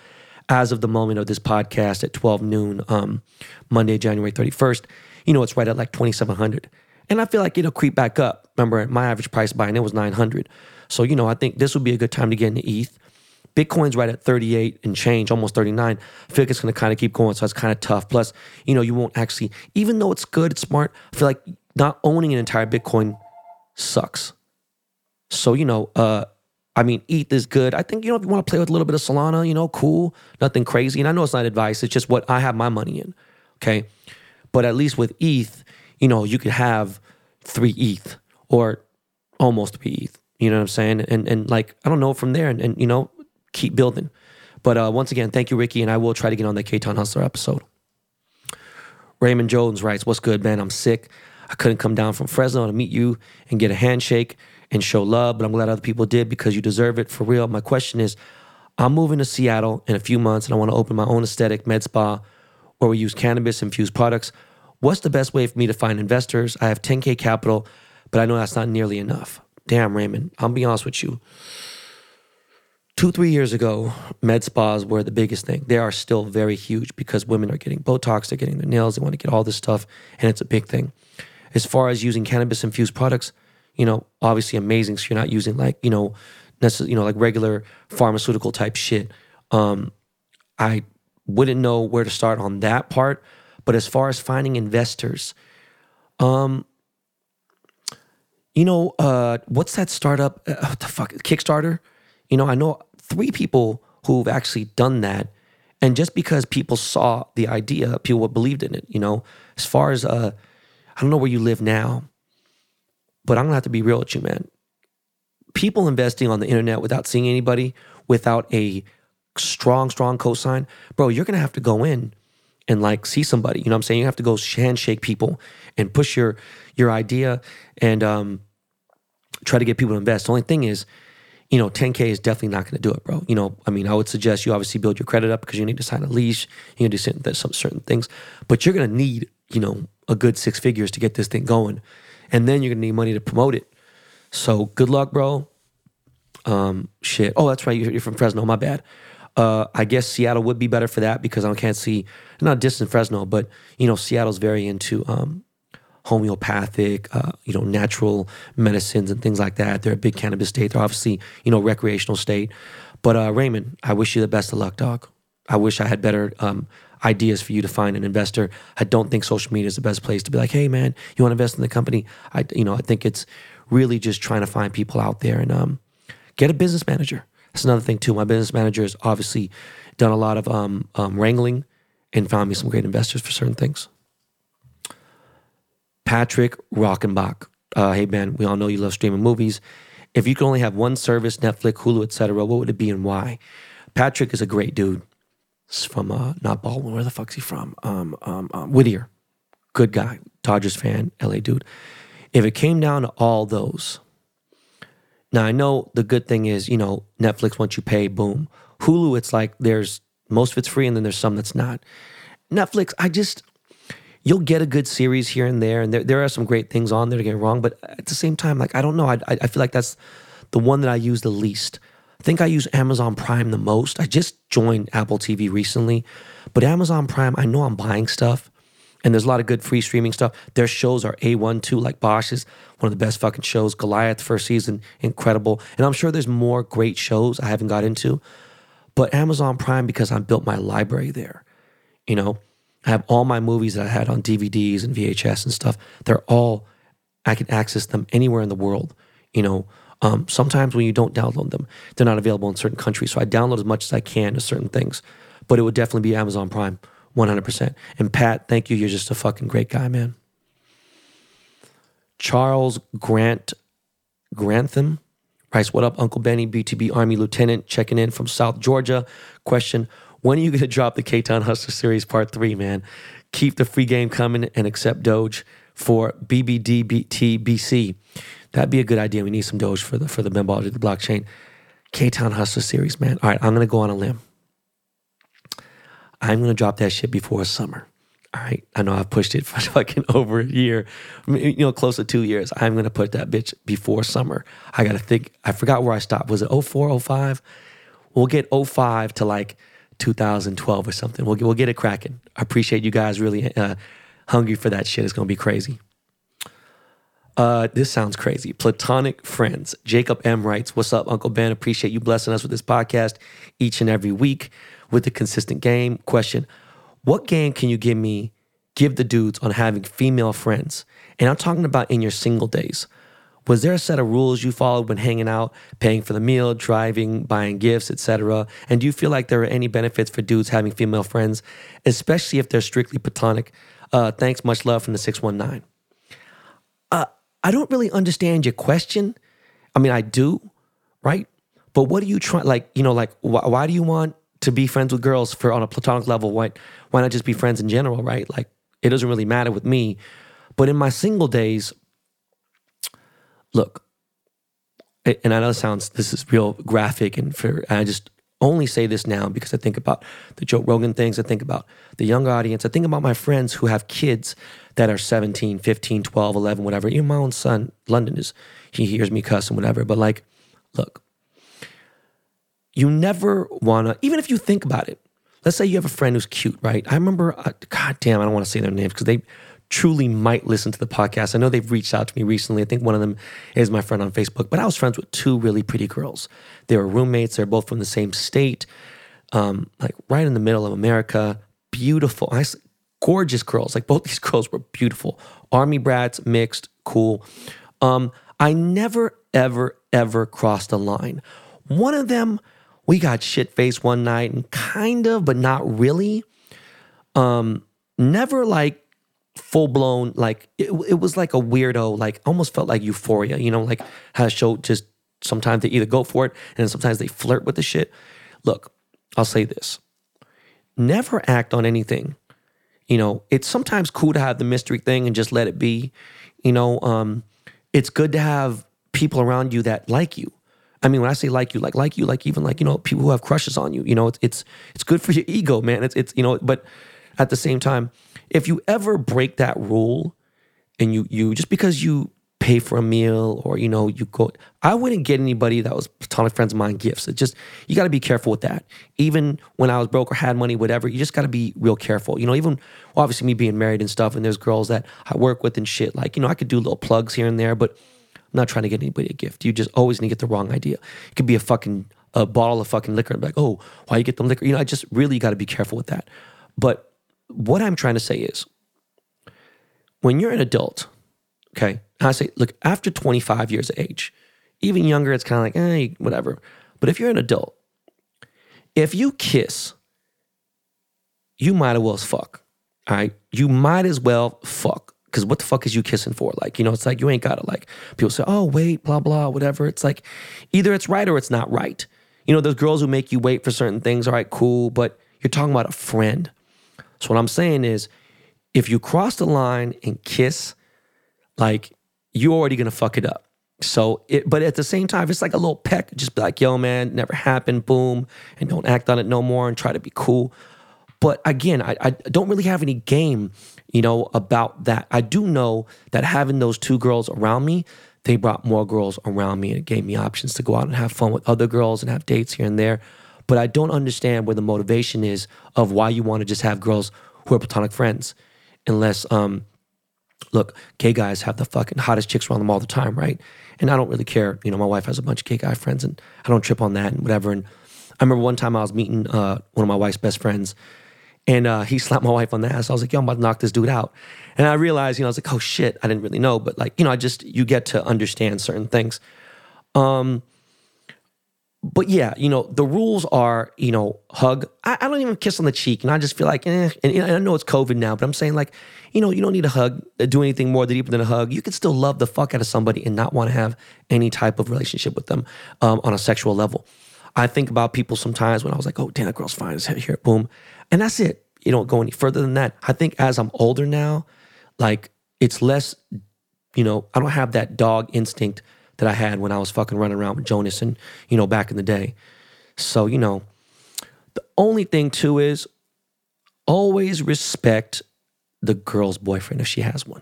as of the moment of this podcast at twelve noon, um, Monday, January thirty-first. You know, it's right at, like, twenty-seven hundred. And I feel like it'll creep back up. Remember, my average price buying, it was nine hundred. So, you know, I think this would be a good time to get into E T H. Bitcoin's right at thirty-eight and change, almost thirty-nine. I feel like it's going to kind of keep going, so it's kind of tough. Plus, you know, you won't actually, even though it's good, it's smart, I feel like, not owning an entire Bitcoin sucks. So, you know, uh, I mean, E T H is good. I think, you know, if you want to play with a little bit of Solana, you know, cool, nothing crazy. And I know it's not advice. It's just what I have my money in, okay? But at least with E T H, you know, you could have three E T H or almost three E T H. You know what I'm saying? And, and like, I don't know, from there and, and you know, keep building. But uh, once again, thank you, Ricky. And I will try to get on the K-Ton Hustler episode. Raymond Jones writes, "What's good, man? I'm sick. I couldn't come down from Fresno to meet you and get a handshake and show love, but I'm glad other people did because you deserve it, for real. My question is, I'm moving to Seattle in a few months and I want to open my own aesthetic med spa where we use cannabis-infused products. What's the best way for me to find investors? I have ten K capital, but I know that's not nearly enough." Damn, Raymond, I'll be honest with you. Two, three years ago, med spas were the biggest thing. They are still very huge because women are getting Botox, they're getting their nails, they want to get all this stuff, and it's a big thing. As far as using cannabis-infused products, you know, obviously amazing. So you're not using like, you know, necessarily, you know, like regular pharmaceutical type shit. Um, I wouldn't know where to start on that part. But as far as finding investors, um, you know, uh, what's that startup? Uh, what the fuck? Kickstarter? You know, I know three people who've actually done that. And just because people saw the idea, people believed in it, you know. As far as, uh, I don't know where you live now, but I'm going to have to be real with you, man. People investing on the internet without seeing anybody, without a strong, strong cosign, bro, you're going to have to go in and like see somebody, you know what I'm saying? You have to go handshake people and push your your idea and um, try to get people to invest. The only thing is, you know, ten K is definitely not going to do it, bro. You know, I mean, I would suggest you obviously build your credit up because you need to sign a lease. You need to do some certain things, but you're going to need, you know, a good six figures to get this thing going. And then you're going to need money to promote it. So good luck, bro. Um, shit. Oh, that's right. You're from Fresno. My bad. Uh, I guess Seattle would be better for that because I can't see, not distant Fresno, but, you know, Seattle's very into um, homeopathic, uh, you know, natural medicines and things like that. They're a big cannabis state. They're obviously, you know, recreational state. But uh, Raymond, I wish you the best of luck, dog. I wish I had better um, ideas for you to find an investor. I don't think social media is the best place to be like, hey, man, you want to invest in the company? I, you know, I think it's really just trying to find people out there and um, get a business manager. That's another thing too. My business manager has obviously done a lot of um, um, wrangling and found me some great investors for certain things. Patrick Rockenbach. Uh, hey, man, we all know you love streaming movies. If you could only have one service, Netflix, Hulu, et cetera, what would it be and why? Patrick is a great dude. He's from, uh, not Baldwin, where the fuck's he from? Um, um, um, Whittier. Good guy. Dodgers fan, L A dude. If it came down to all those... Now, I know the good thing is, you know, Netflix, once you pay, boom. Hulu, it's like there's most of it's free and then there's some that's not. Netflix, I just, you'll get a good series here and there. And there, there are some great things on there to get wrong. But at the same time, like, I don't know. I, I feel like that's the one that I use the least. I think I use Amazon Prime the most. I just joined Apple T V recently. But Amazon Prime, I know I'm buying stuff. And there's a lot of good free streaming stuff. Their shows are A one too, like Bosch is one of the best fucking shows. Goliath, first season, incredible. And I'm sure there's more great shows I haven't got into. But Amazon Prime, because I built my library there, you know, I have all my movies that I had on D V Ds and V H S and stuff. They're all, I can access them anywhere in the world. You know, um, sometimes when you don't download them, they're not available in certain countries. So I download as much as I can to certain things. But it would definitely be Amazon Prime. one hundred percent. And Pat, thank you. You're just a fucking great guy, man. Charles Grant Grantham writes, what up, Uncle Benny, B T B Army Lieutenant, checking in from South Georgia. Question, when are you going to drop the K-Town Hustler Series Part three, man? Keep the free game coming and accept Doge for B B D B T B C. That'd be a good idea. We need some Doge for the, for the Ben Baller, the blockchain. K-Town Hustler Series, man. All right, I'm going to go on a limb. I'm going to drop that shit before summer. All right. I know I've pushed it for fucking over a year, you know, close to two years. I'm going to put that bitch before summer. I got to think. I forgot where I stopped. Was it oh four, oh five? We'll get oh five to like two thousand twelve or something. We'll, we'll get it cracking. I appreciate you guys really uh, hungry for that shit. It's going to be crazy. Uh, this sounds crazy. Platonic friends. Jacob M. writes, what's up, Uncle Ben? Appreciate you blessing us with this podcast each and every week with a consistent game. Question, what game can you give me, give the dudes on having female friends? And I'm talking about in your single days. Was there a set of rules you followed when hanging out, paying for the meal, driving, buying gifts, et cetera? And do you feel like there are any benefits for dudes having female friends, especially if they're strictly platonic? Uh, thanks, much love from the six one nine. Uh, I don't really understand your question. I mean, I do, right? But what are you trying, like, you know, like, wh- why do you want to be friends with girls for on a platonic level? Why, why not just be friends in general, right? Like, it doesn't really matter with me. But in my single days, look, and I know it sounds, this is real graphic, and for I just only say this now because I think about the Joe Rogan things, I think about the younger audience, I think about my friends who have kids that are seventeen, fifteen, twelve, eleven, whatever. Even my own son, London, is, he hears me cuss and whatever. But like, look, you never want to, even if you think about it, let's say you have a friend who's cute, right? I remember, uh, God damn, I don't want to say their names because they truly might listen to the podcast. I know they've reached out to me recently. I think one of them is my friend on Facebook, but I was friends with two really pretty girls. They were roommates. They're both from the same state, um, like right in the middle of America. Beautiful, I, gorgeous girls. Like both these girls were beautiful. Army brats, mixed, cool. Um, I never, ever, ever crossed a line. One of them, we got shit-faced one night and kind of, but not really. Um, never like full-blown, like it, it was like a weirdo, like almost felt like Euphoria, you know, like how a show just sometimes they either go for it and sometimes they flirt with the shit. Look, I'll say this. Never act on anything. You know, it's sometimes cool to have the mystery thing and just let it be. You know, um, it's good to have people around you that like you. I mean, when I say like you, like like you, like even like, you know, people who have crushes on you, you know, it's it's it's good for your ego, man. It's it's you know, but at the same time, if you ever break that rule and you you just because you pay for a meal or, you know, you go, I wouldn't get anybody that was platonic friends of mine gifts. It just, you got to be careful with that. Even when I was broke or had money, whatever, you just got to be real careful. You know, even obviously me being married and stuff, and there's girls that I work with and shit, like, you know, I could do little plugs here and there, but I'm not trying to get anybody a gift. You just always need to get the wrong idea. It could be a fucking a bottle of fucking liquor and be like, oh, why you get them liquor? You know, I just really got to be careful with that. But what I'm trying to say is, when you're an adult, okay, I say, look, after twenty-five years of age, even younger, it's kind of like, eh, whatever. But if you're an adult, if you kiss, you might as well as fuck, all right? You might as well fuck. Because what the fuck is you kissing for? Like, you know, it's like you ain't got to like, people say, oh, wait, blah, blah, whatever. It's like either it's right or it's not right. You know, those girls who make you wait for certain things, all right, cool, but you're talking about a friend. So what I'm saying is if you cross the line and kiss, like you're already going to fuck it up. So, it, but at the same time, it's like a little peck, just be like, yo, man, never happened, boom, and don't act on it no more and try to be cool. But again, I, I don't really have any game, you know, about that. I do know that having those two girls around me, they brought more girls around me and it gave me options to go out and have fun with other girls and have dates here and there. But I don't understand where the motivation is of why you want to just have girls who are platonic friends. Unless, um, look, gay guys have the fucking hottest chicks around them all the time, right? And I don't really care. You know, my wife has a bunch of gay guy friends and I don't trip on that and whatever. And I remember one time I was meeting uh, one of my wife's best friends. And uh, he slapped my wife on the ass. I was like, yo, I'm about to knock this dude out. And I realized, you know, I was like, oh shit, I didn't really know. But like, you know, I just, you get to understand certain things. Um, but yeah, you know, the rules are, you know, hug. I, I don't even kiss on the cheek. And I just feel like, eh. And, and I know it's COVID now, but I'm saying like, you know, you don't need a hug, do anything more deeper than a hug. You could still love the fuck out of somebody and not want to have any type of relationship with them um, on a sexual level. I think about people sometimes when I was like, oh, damn, that girl's fine as hell here, boom. And that's it. You don't go any further than that. I think as I'm older now, like it's less, you know, I don't have that dog instinct that I had when I was fucking running around with Jonas and, you know, back in the day. So, you know, the only thing too is always respect the girl's boyfriend if she has one.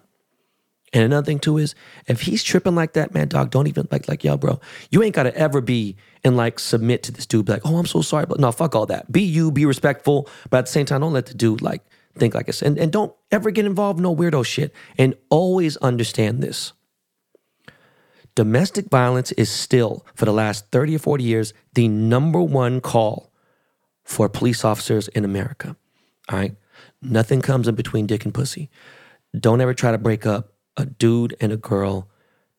And another thing too is, if he's tripping like that, man, dog, don't even like, like, yo, bro, you ain't gotta ever be and like submit to this dude, be like, oh, I'm so sorry, but no, fuck all that. Be you, be respectful, but at the same time, don't let the dude like think like this, and and don't ever get involved in no weirdo shit. And always understand this: domestic violence is still, for the last thirty or forty years, the number one call for police officers in America. All right, nothing comes in between dick and pussy. Don't ever try to break up a dude and a girl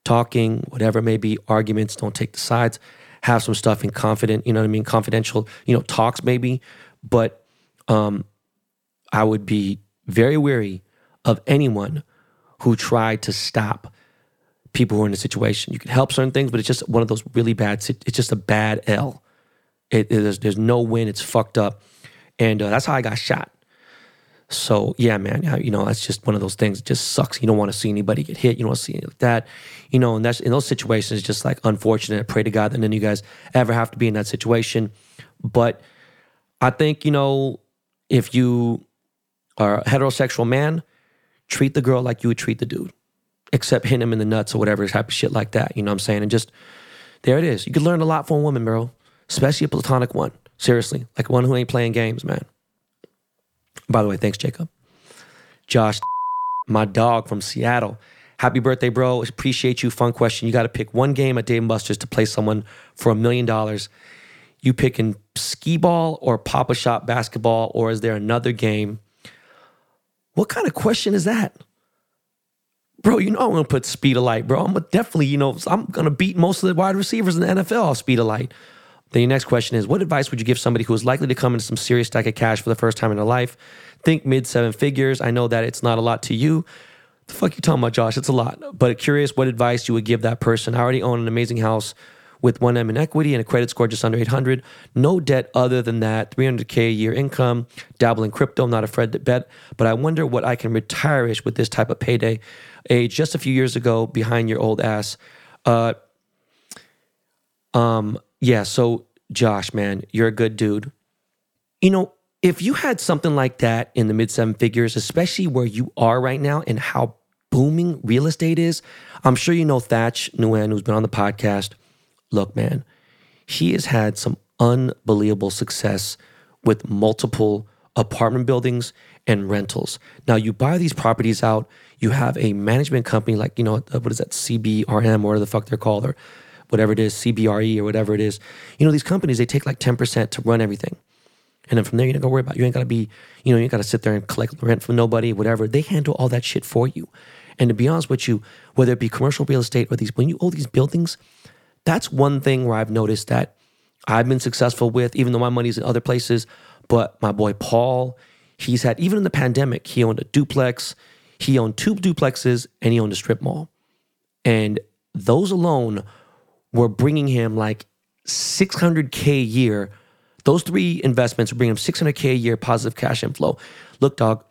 talking, whatever it may be, arguments, don't take the sides, have some stuff in confident, you know what I mean, confidential, you know, talks maybe, but um, I would be very wary of anyone who tried to stop people who are in a situation. You can help certain things, but it's just one of those really bad, it's just a bad L. It, it, there's, there's no win, it's fucked up, and uh, that's how I got shot. So, yeah, man, you know, that's just one of those things. It just sucks. You don't want to see anybody get hit. You don't want to see anything like that. You know, and that's in those situations, it's just like unfortunate. I pray to God that none of you guys ever have to be in that situation. But I think, you know, if you are a heterosexual man, treat the girl like you would treat the dude, except hit him in the nuts or whatever type of shit like that. You know what I'm saying? And just, there it is. You could learn a lot from a woman, bro, especially a platonic one. Seriously, like one who ain't playing games, man. By the way, thanks, Jacob. Josh my dog from Seattle. Happy birthday, bro. Appreciate you. Fun question. You got to pick one game at Dave and Buster's to play someone for a million dollars. You picking skee ball or Papa Shot basketball, or is there another game? What kind of question is that? Bro, you know I'm going to put speed of light, bro. I'm gonna definitely, you know, I'm going to beat most of the wide receivers in the N F L off speed of light. Then your next question is, what advice would you give somebody who is likely to come into some serious stack of cash for the first time in their life? Think mid-seven figures. I know that it's not a lot to you. The fuck you talking about, Josh? It's a lot. But curious what advice you would give that person. I already own an amazing house with one M in equity and a credit score just under eight hundred. No debt other than that. three hundred K a year income. Dabble in crypto. I'm not afraid to bet. But I wonder what I can retire-ish with this type of payday. Age just a few years ago, behind your old ass. Uh, um, yeah, so Josh, man, you're a good dude. You know, if you had something like that in the mid-seven figures, especially where you are right now and how booming real estate is, I'm sure you know Thatch Nguyen, who's been on the podcast. Look, man, he has had some unbelievable success with multiple apartment buildings and rentals. Now, you buy these properties out, you have a management company like, you know, what is that, C B R M, or whatever the fuck they're called, or whatever it is, C B R E, or whatever it is. You know, these companies, they take like ten percent to run everything. And then from there, you're not going to worry about it. You ain't got to be, you know, you ain't got to sit there and collect rent from nobody, whatever. They handle all that shit for you. And to be honest with you, whether it be commercial real estate or these, when you own these buildings, that's one thing where I've noticed that I've been successful with, even though my money's in other places. But my boy Paul, he's had, even in the pandemic, he owned a duplex, he owned two duplexes, and he owned a strip mall. And those alone were bringing him like six hundred K a year. Those three investments are bringing him six hundred K a year positive cash inflow. Look, dog,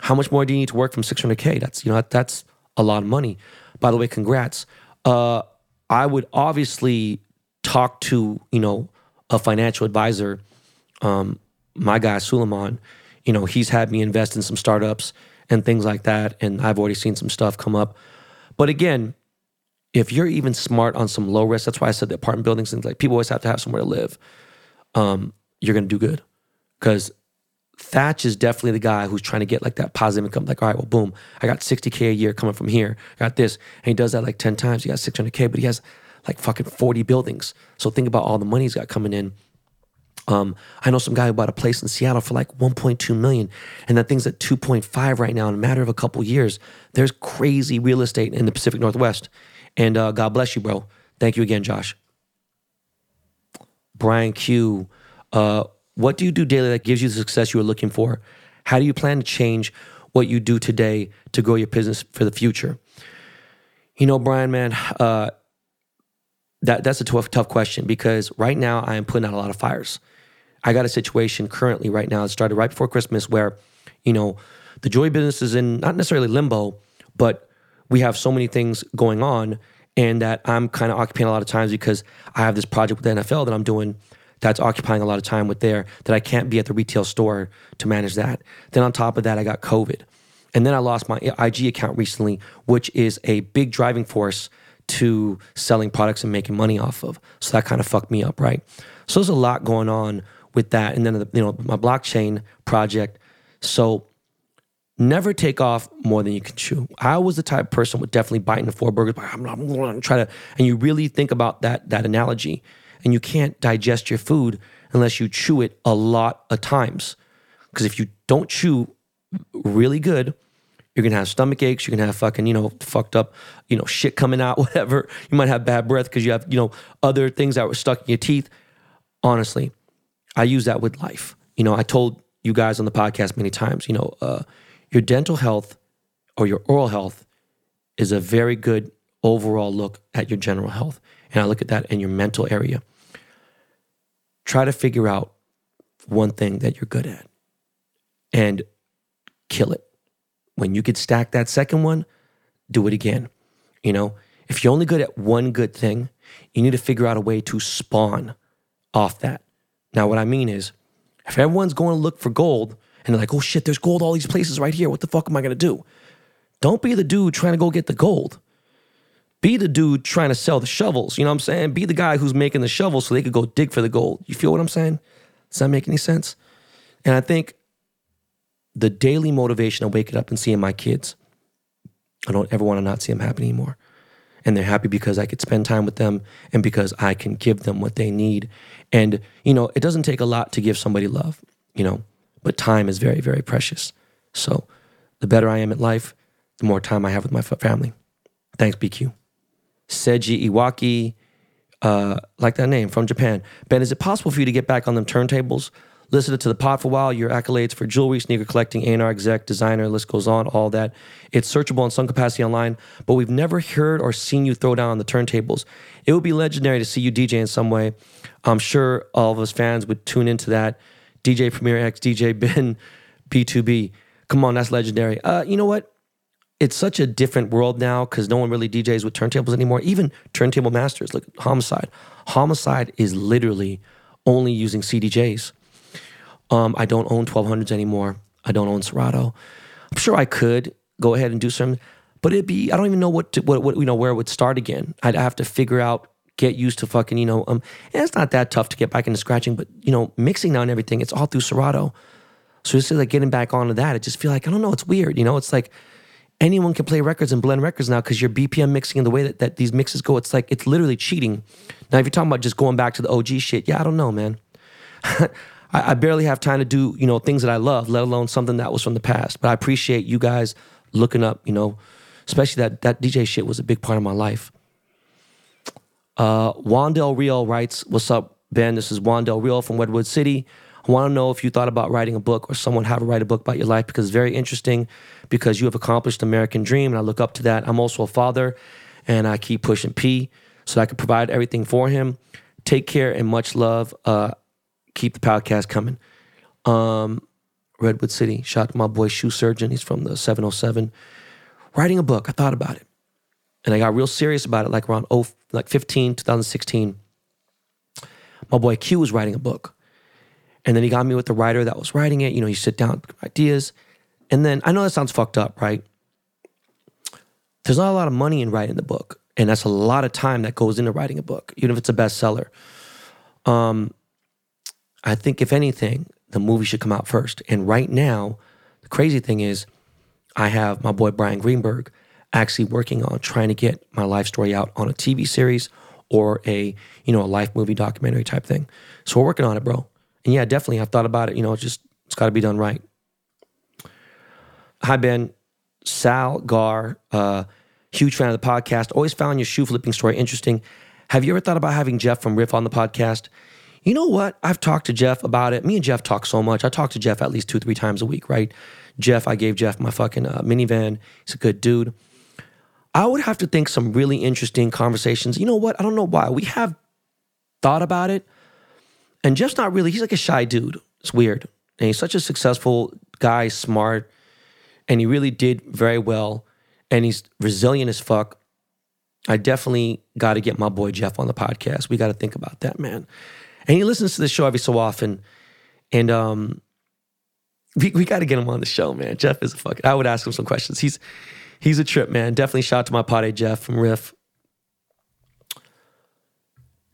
how much more do you need to work from six hundred K? That's, you know, that's a lot of money. By the way, congrats. Uh, I would obviously talk to, you know, a financial advisor. Um, my guy, Suleiman, you know, he's had me invest in some startups and things like that. And I've already seen some stuff come up. But again, if you're even smart on some low risk, that's why I said the apartment buildings, and like people always have to have somewhere to live. Um, you're going to do good, because Thatch is definitely the guy who's trying to get like that positive income. Like, all right, well, boom, I got sixty K a year coming from here. I got this. And he does that like ten times. He got six hundred K, but he has like fucking forty buildings. So think about all the money he's got coming in. Um, I know some guy who bought a place in Seattle for like one point two million, and that thing's at two point five right now. In a matter of a couple years, there's crazy real estate in the Pacific Northwest. And uh, God bless you, bro. Thank you again, Josh. Brian Q, uh, what do you do daily that gives you the success you are looking for? How do you plan to change what you do today to grow your business for the future? You know, Brian, man, uh, that that's a tough, tough question, because right now I am putting out a lot of fires. I got a situation currently right now that started right before Christmas where, you know, the jewelry business is in not necessarily limbo, but we have so many things going on, and that I'm kind of occupying a lot of times because I have this project with the N F L that I'm doing that's occupying a lot of time with there, that I can't be at the retail store to manage that. Then on top of that, I got COVID. And then I lost my I G account recently, which is a big driving force to selling products and making money off of. So that kind of fucked me up, right? So there's a lot going on with that. And then, you know, my blockchain project. So never take off more than you can chew. I was the type of person would definitely bite into four burgers, but I'm not going to try to, and you really think about that that analogy, and you can't digest your food unless you chew it a lot of times. Because if you don't chew really good, you're going to have stomach aches, you're going to have fucking, you know, fucked up, you know, shit coming out, whatever. You might have bad breath because you have, you know, other things that were stuck in your teeth. Honestly, I use that with life. You know, I told you guys on the podcast many times, you know, uh, your dental health or your oral health is a very good overall look at your general health. And I look at that in your mental area. Try to figure out one thing that you're good at and kill it. When you could stack that second one, do it again. You know, if you're only good at one good thing, you need to figure out a way to spawn off that. Now, what I mean is, if everyone's going to look for gold, and they're like, oh shit, there's gold all these places right here. What the fuck am I going to do? Don't be the dude trying to go get the gold. Be the dude trying to sell the shovels. You know what I'm saying? Be the guy who's making the shovels so they could go dig for the gold. You feel what I'm saying? Does that make any sense? And I think the daily motivation of waking up and seeing my kids I don't ever want to not see them happen anymore. And they're happy because I could spend time with them and because I can give them what they need. And, you know, it doesn't take a lot to give somebody love, you know, but time is very, very precious. So the better I am at life, the more time I have with my family. Thanks, B Q. Seiji Iwaki, uh, like that name, from Japan. Ben, is it possible for you to get back on them turntables? Listen to the pod for a while, your accolades for jewelry, sneaker collecting, A and R exec, designer, list goes on, all that. It's searchable in some capacity online, but we've never heard or seen you throw down on the turntables. It would be legendary to see you D J in some way. I'm sure all of us fans would tune into that. D J Premier X, D J Ben, B two B. Come on, that's legendary. Uh, you know what? It's such a different world now because no one really D Js with turntables anymore. Even turntable masters, like Homicide. Homicide is literally only using C D Js. Um, I don't own twelve hundreds anymore. I don't own Serato. I'm sure I could go ahead and do some, but it'd be, I don't even know what, to, what, what you know, where it would start again. I'd have to figure out, get used to fucking, you know, um, and it's not that tough to get back into scratching, but, you know, mixing now and everything, it's all through Serato. So just like getting back onto that, I just feel like, I don't know, it's weird, you know? It's like anyone can play records and blend records now because your B P M mixing and the way that, that these mixes go, it's like, it's literally cheating. Now, if you're talking about just going back to the O G shit, yeah, I don't know, man. I barely have time to do, you know, things that I love, let alone something that was from the past. But I appreciate you guys looking up, you know, especially that that D J shit was a big part of my life. Uh, Juan Del Rio writes, what's up, Ben? This is Juan Del Rio from Redwood City. I want to know if you thought about writing a book or someone how to write a book about your life because it's very interesting because you have accomplished the American dream and I look up to that. I'm also a father and I keep pushing P so that I can provide everything for him. Take care and much love. Uh, Keep the podcast coming. Um, Redwood City. Shout out to my boy Shoe Surgeon. He's from the seven oh seven. Writing a book. I thought about it. And I got real serious about it like around oh, like fifteen, twenty sixteen. My boy Q was writing a book. And then he got me with the writer that was writing it. You know, you sit down, ideas. And then, I know that sounds fucked up, right? There's not a lot of money in writing the book. And that's a lot of time that goes into writing a book, even if it's a bestseller. Um... I think, if anything, the movie should come out first. And right now, the crazy thing is I have my boy Brian Greenberg actually working on trying to get my life story out on a T V series or a, you know, a life movie documentary type thing. So we're working on it, bro. And yeah, definitely, I've thought about it. You know, it's just, it's got to be done right. Hi, Ben. Sal Gar, uh, huge fan of the podcast. Always found your shoe flipping story interesting. Have you ever thought about having Jeff from Riff on the podcast? You know what? I've talked to Jeff about it. Me and Jeff talk so much. I talk to Jeff at least two, three times a week, right? Jeff, I gave Jeff my fucking uh, minivan. He's a good dude. I would have to think some really interesting conversations. You know what? I don't know why. We have thought about it. And Jeff's not really, he's like a shy dude. It's weird. And he's such a successful guy, smart. And he really did very well. And he's resilient as fuck. I definitely got to get my boy Jeff on the podcast. We got to think about that, man. And he listens to this show every so often. And um, we, we got to get him on the show, man. Jeff is a fucking... I would ask him some questions. He's he's a trip, man. Definitely shout out to my potty, Jeff from Riff.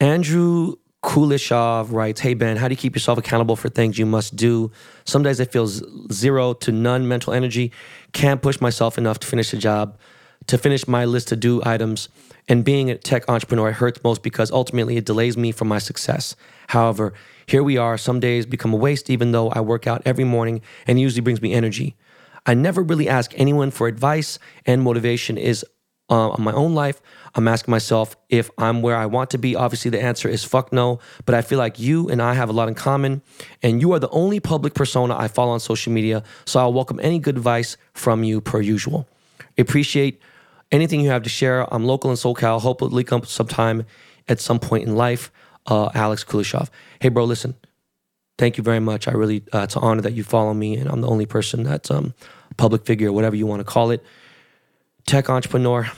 Andrew Kulishov writes, hey, Ben, how do you keep yourself accountable for things you must do? Some days I feel zero to none mental energy. Can't push myself enough to finish the job, to finish my list to do items. And being a tech entrepreneur hurts most because ultimately it delays me from my success. However, here we are. Some days become a waste even though I work out every morning and it usually brings me energy. I never really ask anyone for advice and motivation is uh, on my own life. I'm asking myself if I'm where I want to be. Obviously, the answer is fuck no, but I feel like you and I have a lot in common and you are the only public persona I follow on social media, so I'll welcome any good advice from you per usual. Appreciate anything you have to share. I'm local in SoCal. Hopefully come sometime at some point in life. Uh, Alex Kulishov. Hey, bro, listen. Thank you very much. I really, uh, it's an honor that you follow me, and I'm the only person that's um, public figure, whatever you want to call it. Tech entrepreneur.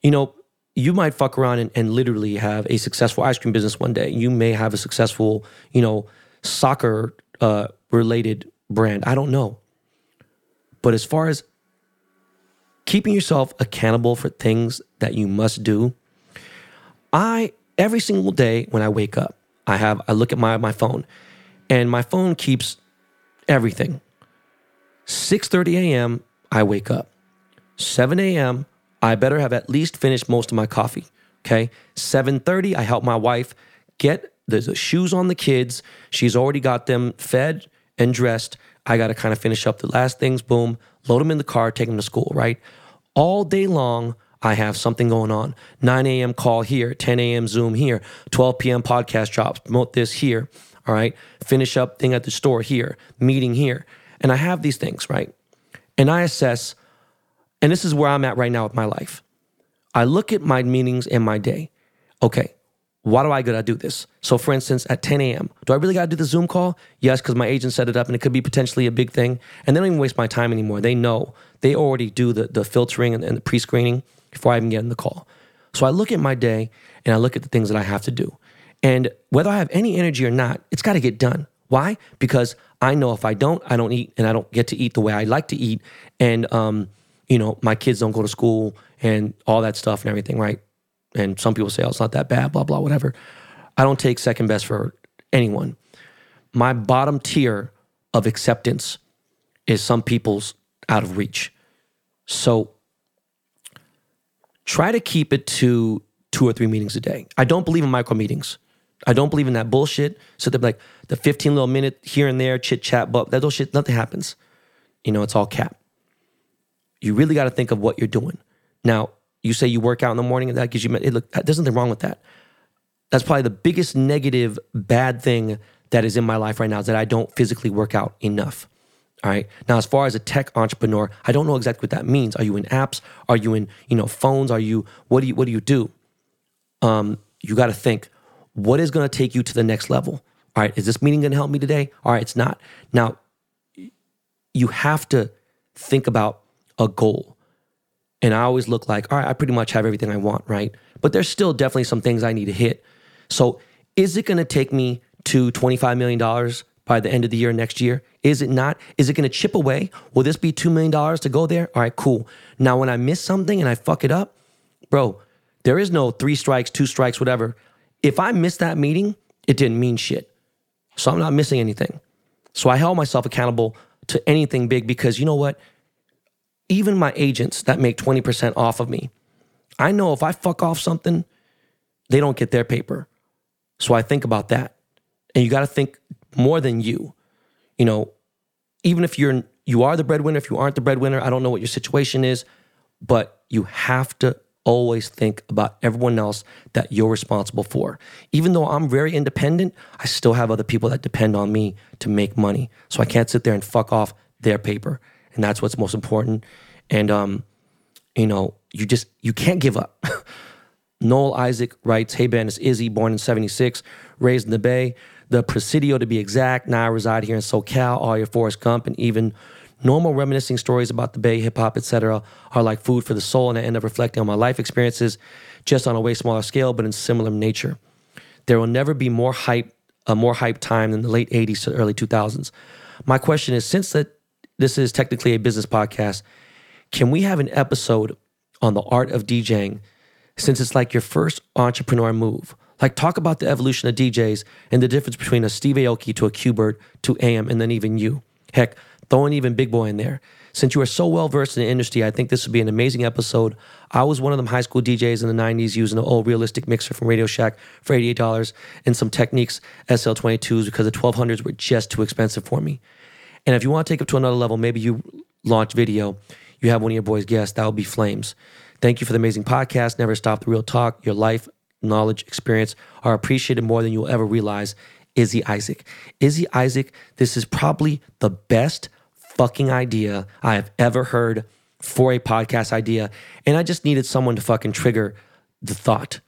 You know, you might fuck around and, and literally have a successful ice cream business one day. You may have a successful, you know, soccer uh, related brand. I don't know. But as far as keeping yourself accountable for things that you must do. I, every single day when I wake up, I have, I look at my, my phone and my phone keeps everything. six thirty a.m. I wake up. seven a.m., I better have at least finished most of my coffee, okay? seven thirty, I help my wife get the shoes on the kids. She's already got them fed and dressed. I got to kind of finish up the last things, boom, load them in the car, take them to school, right? All day long, I have something going on. nine a.m. call here, ten a.m. Zoom here, twelve p.m. podcast drops, promote this here, all right? Finish up thing at the store here, meeting here. And I have these things, right? And I assess, and this is where I'm at right now with my life. I look at my meetings in my day. Okay, why do I gotta do this? So for instance, at ten a.m., do I really gotta do the Zoom call? Yes, because my agent set it up and it could be potentially a big thing. And they don't even waste my time anymore. They know. They already do the, the filtering and, and the pre-screening before I even get in the call. So I look at my day and I look at the things that I have to do. And whether I have any energy or not, it's gotta get done. Why? Because I know if I don't, I don't eat and I don't get to eat the way I like to eat. And, um, you know, my kids don't go to school and all that stuff and everything, right? And some people say, oh, it's not that bad, blah, blah, whatever. I don't take second best for anyone. My bottom tier of acceptance is some people's out of reach. So try to keep it to two or three meetings a day. I don't believe in micro meetings. I don't believe in that bullshit. So they're like the fifteen little minute here and there, chit chat, but that bullshit, nothing happens. You know, it's all cap. You really got to think of what you're doing. Now, you say you work out in the morning and that gives you, it look, there's nothing wrong with that. That's probably the biggest negative bad thing that is in my life right now is that I don't physically work out enough. All right. Now, as far as a tech entrepreneur, I don't know exactly what that means. Are you in apps? Are you in, you know, phones? Are you, what do you, what do you do? Um, you got to think, what is going to take you to the next level? All right. Is this meeting going to help me today? All right. It's not. Now, you have to think about a goal. And I always look like, all right, I pretty much have everything I want, right? But there's still definitely some things I need to hit. So is it going to take me to twenty-five million dollars by the end of the year next year? Is it not? Is it going to chip away? Will this be two million dollars to go there? All right, cool. Now, when I miss something and I fuck it up, bro, there is no three strikes, two strikes, whatever. If I missed that meeting, it didn't mean shit. So I'm not missing anything. So I held myself accountable to anything big because you know what? Even my agents that make twenty percent off of me, I know if I fuck off something, they don't get their paper. So I think about that. And you got to think more than you. You know, even if you're you are the breadwinner, if you aren't the breadwinner, I don't know what your situation is, but you have to always think about everyone else that you're responsible for. Even though I'm very independent, I still have other people that depend on me to make money. So I can't sit there and fuck off their paper. And that's what's most important. And, um, you know, you just, you can't give up. Noel Isaac writes, hey, Ben, it's Izzy, born in seventy-six, raised in the Bay, the Presidio to be exact. Now I reside here in SoCal. All your Forrest Gump and even normal reminiscing stories about the Bay, hip-hop, et cetera are like food for the soul, and I end up reflecting on my life experiences just on a way smaller scale, but in similar nature. There will never be more hype, a more hype time than the late eighties to early two thousands. My question is, since that this is technically a business podcast, can we have an episode on the art of DJing since it's like your first entrepreneur move? Like talk about the evolution of D Js and the difference between a Steve Aoki to a Qbert to A M and then even you. Heck, throwing even Big Boy in there. Since you are so well-versed in the industry, I think this would be an amazing episode. I was one of them high school D Js in the nineties using an old realistic mixer from Radio Shack for eighty-eight dollars and some Techniques S L twenty-twos because the twelve hundreds were just too expensive for me. And if you want to take it to another level, maybe you launch video, you have one of your boys' guests, that would be Flames. Thank you for the amazing podcast. Never stop the real talk. Your life, knowledge, experience are appreciated more than you'll ever realize. Izzy Isaac. Izzy Isaac, this is probably the best fucking idea I have ever heard for a podcast idea. And I just needed someone to fucking trigger the thought.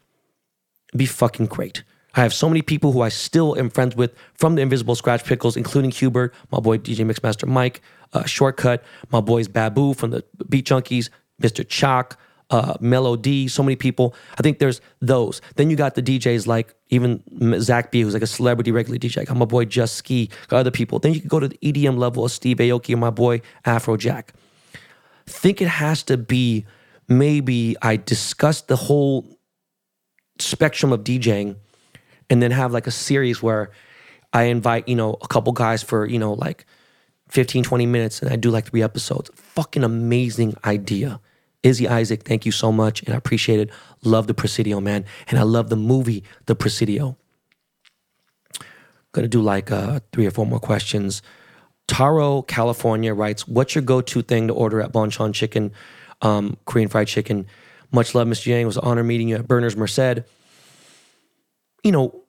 It'd be fucking great. I have so many people who I still am friends with from the Invisible Scratch Pickles, including Hubert, my boy D J Mixmaster Mike, uh, Shortcut, my boys Babu from the Beat Junkies, Mister Chalk, uh, Mellow D, so many people. I think there's those. Then you got the D Js like even Zach B, who's like a celebrity regular D J. Like I'm my boy Just Ski, other people. Then you can go to the E D M level of Steve Aoki and my boy Afrojack. I think it has to be maybe I discussed the whole spectrum of DJing and then have like a series where I invite, you know, a couple guys for, you know, like fifteen, twenty minutes and I do like three episodes. Fucking amazing idea. Izzy Isaac, thank you so much, and I appreciate it. Love The Presidio, man, and I love the movie The Presidio. Gonna do like uh, three or four more questions. Taro, California writes, what's your go-to thing to order at Bonchon Chicken, um, Korean fried chicken? Much love, Mister Yang. It was an honor meeting you at Berners Merced. You know,